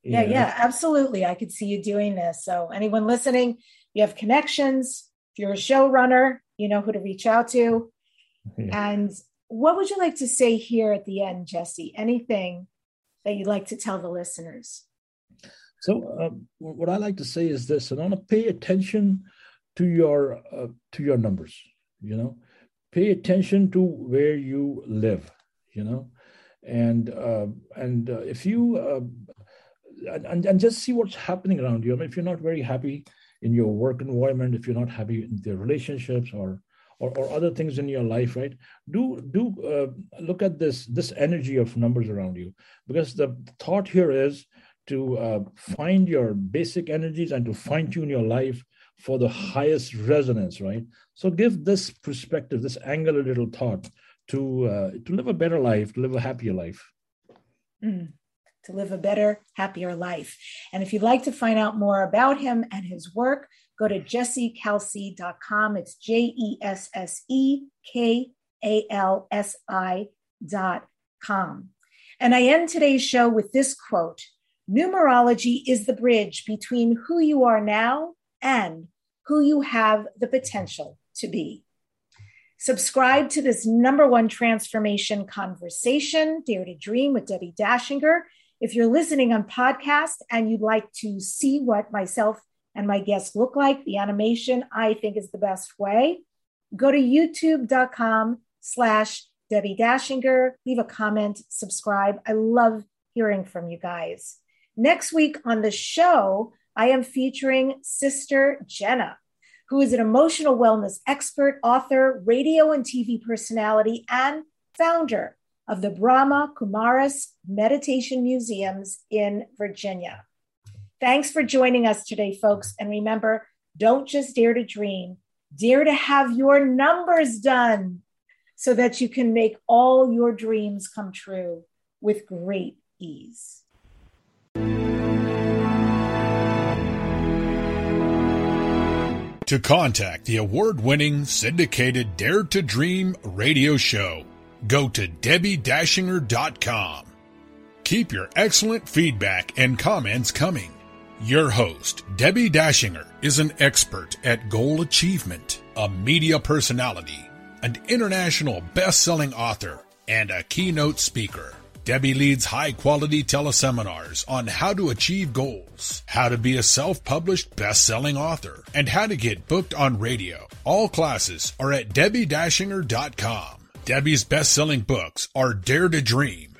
Yeah, absolutely. I could see you doing this. So anyone listening, you have connections, if you're a showrunner, you know who to reach out to. Yeah. And what would you like to say here at the end, Jesse? Anything that you'd like to tell the listeners? So what I like to say is this, and I want to pay attention to your numbers, you know, pay attention to where you live, you know, and if you, and just see what's happening around you. I mean, if you're not very happy in your work environment, if you're not happy in the relationships or other things in your life, right? Do look at this energy of numbers around you, because the thought here is to find your basic energies and to fine tune your life for the highest resonance, right? So give this perspective, this angle, a little thought to live a better life, to live a happier life. to live a better, happier life. And if you'd like to find out more about him and his work, go to JesseKalsi.com. It's JesseKalsi.com. And I end today's show with this quote: numerology is the bridge between who you are now and who you have the potential to be. Subscribe to this #1 transformation conversation, Dare to Dream with Debbie Dachinger. If you're listening on podcast and you'd like to see what myself and my guests look like, the animation I think is the best way. Go to youtube.com/Debbie Dachinger. Leave a comment, subscribe. I love hearing from you guys. Next week on the show, I am featuring Sister Jenna, who is an emotional wellness expert, author, radio and TV personality, and founder of the Brahma Kumaris Meditation Museums in Virginia. Thanks for joining us today, folks. And remember, don't just dare to dream, dare to have your numbers done so that you can make all your dreams come true with great ease. To contact the award-winning syndicated Dare to Dream radio show, go to DebbieDachinger.com. Keep your excellent feedback and comments coming. Your host, Debbie Dachinger, is an expert at goal achievement, a media personality, an international best-selling author, and a keynote speaker. Debbie leads high-quality teleseminars on how to achieve goals, how to be a self-published best-selling author, and how to get booked on radio. All classes are at DebbieDachinger.com. Debbie's best-selling books are Dare to Dream,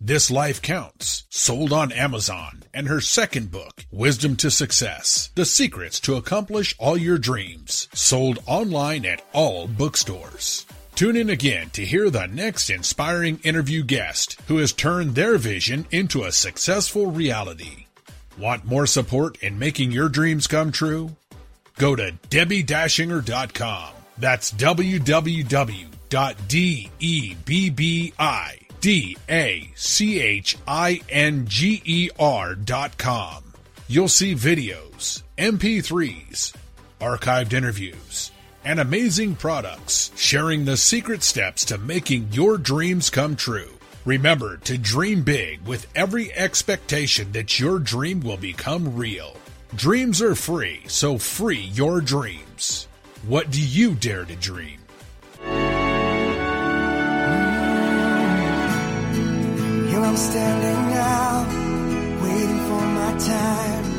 This Life Counts, sold on Amazon, and her second book, Wisdom to Success, The Secrets to Accomplish All Your Dreams, sold online at all bookstores. Tune in again to hear the next inspiring interview guest who has turned their vision into a successful reality. Want more support in making your dreams come true? Go to DebbieDachinger.com. That's www.DebbieDachinger.com. You'll see videos, MP3s, archived interviews, and amazing products sharing the secret steps to making your dreams come true. Remember to dream big with every expectation that your dream will become real. Dreams are free, so free your dreams. What do you dare to dream? I'm standing out, waiting for my time.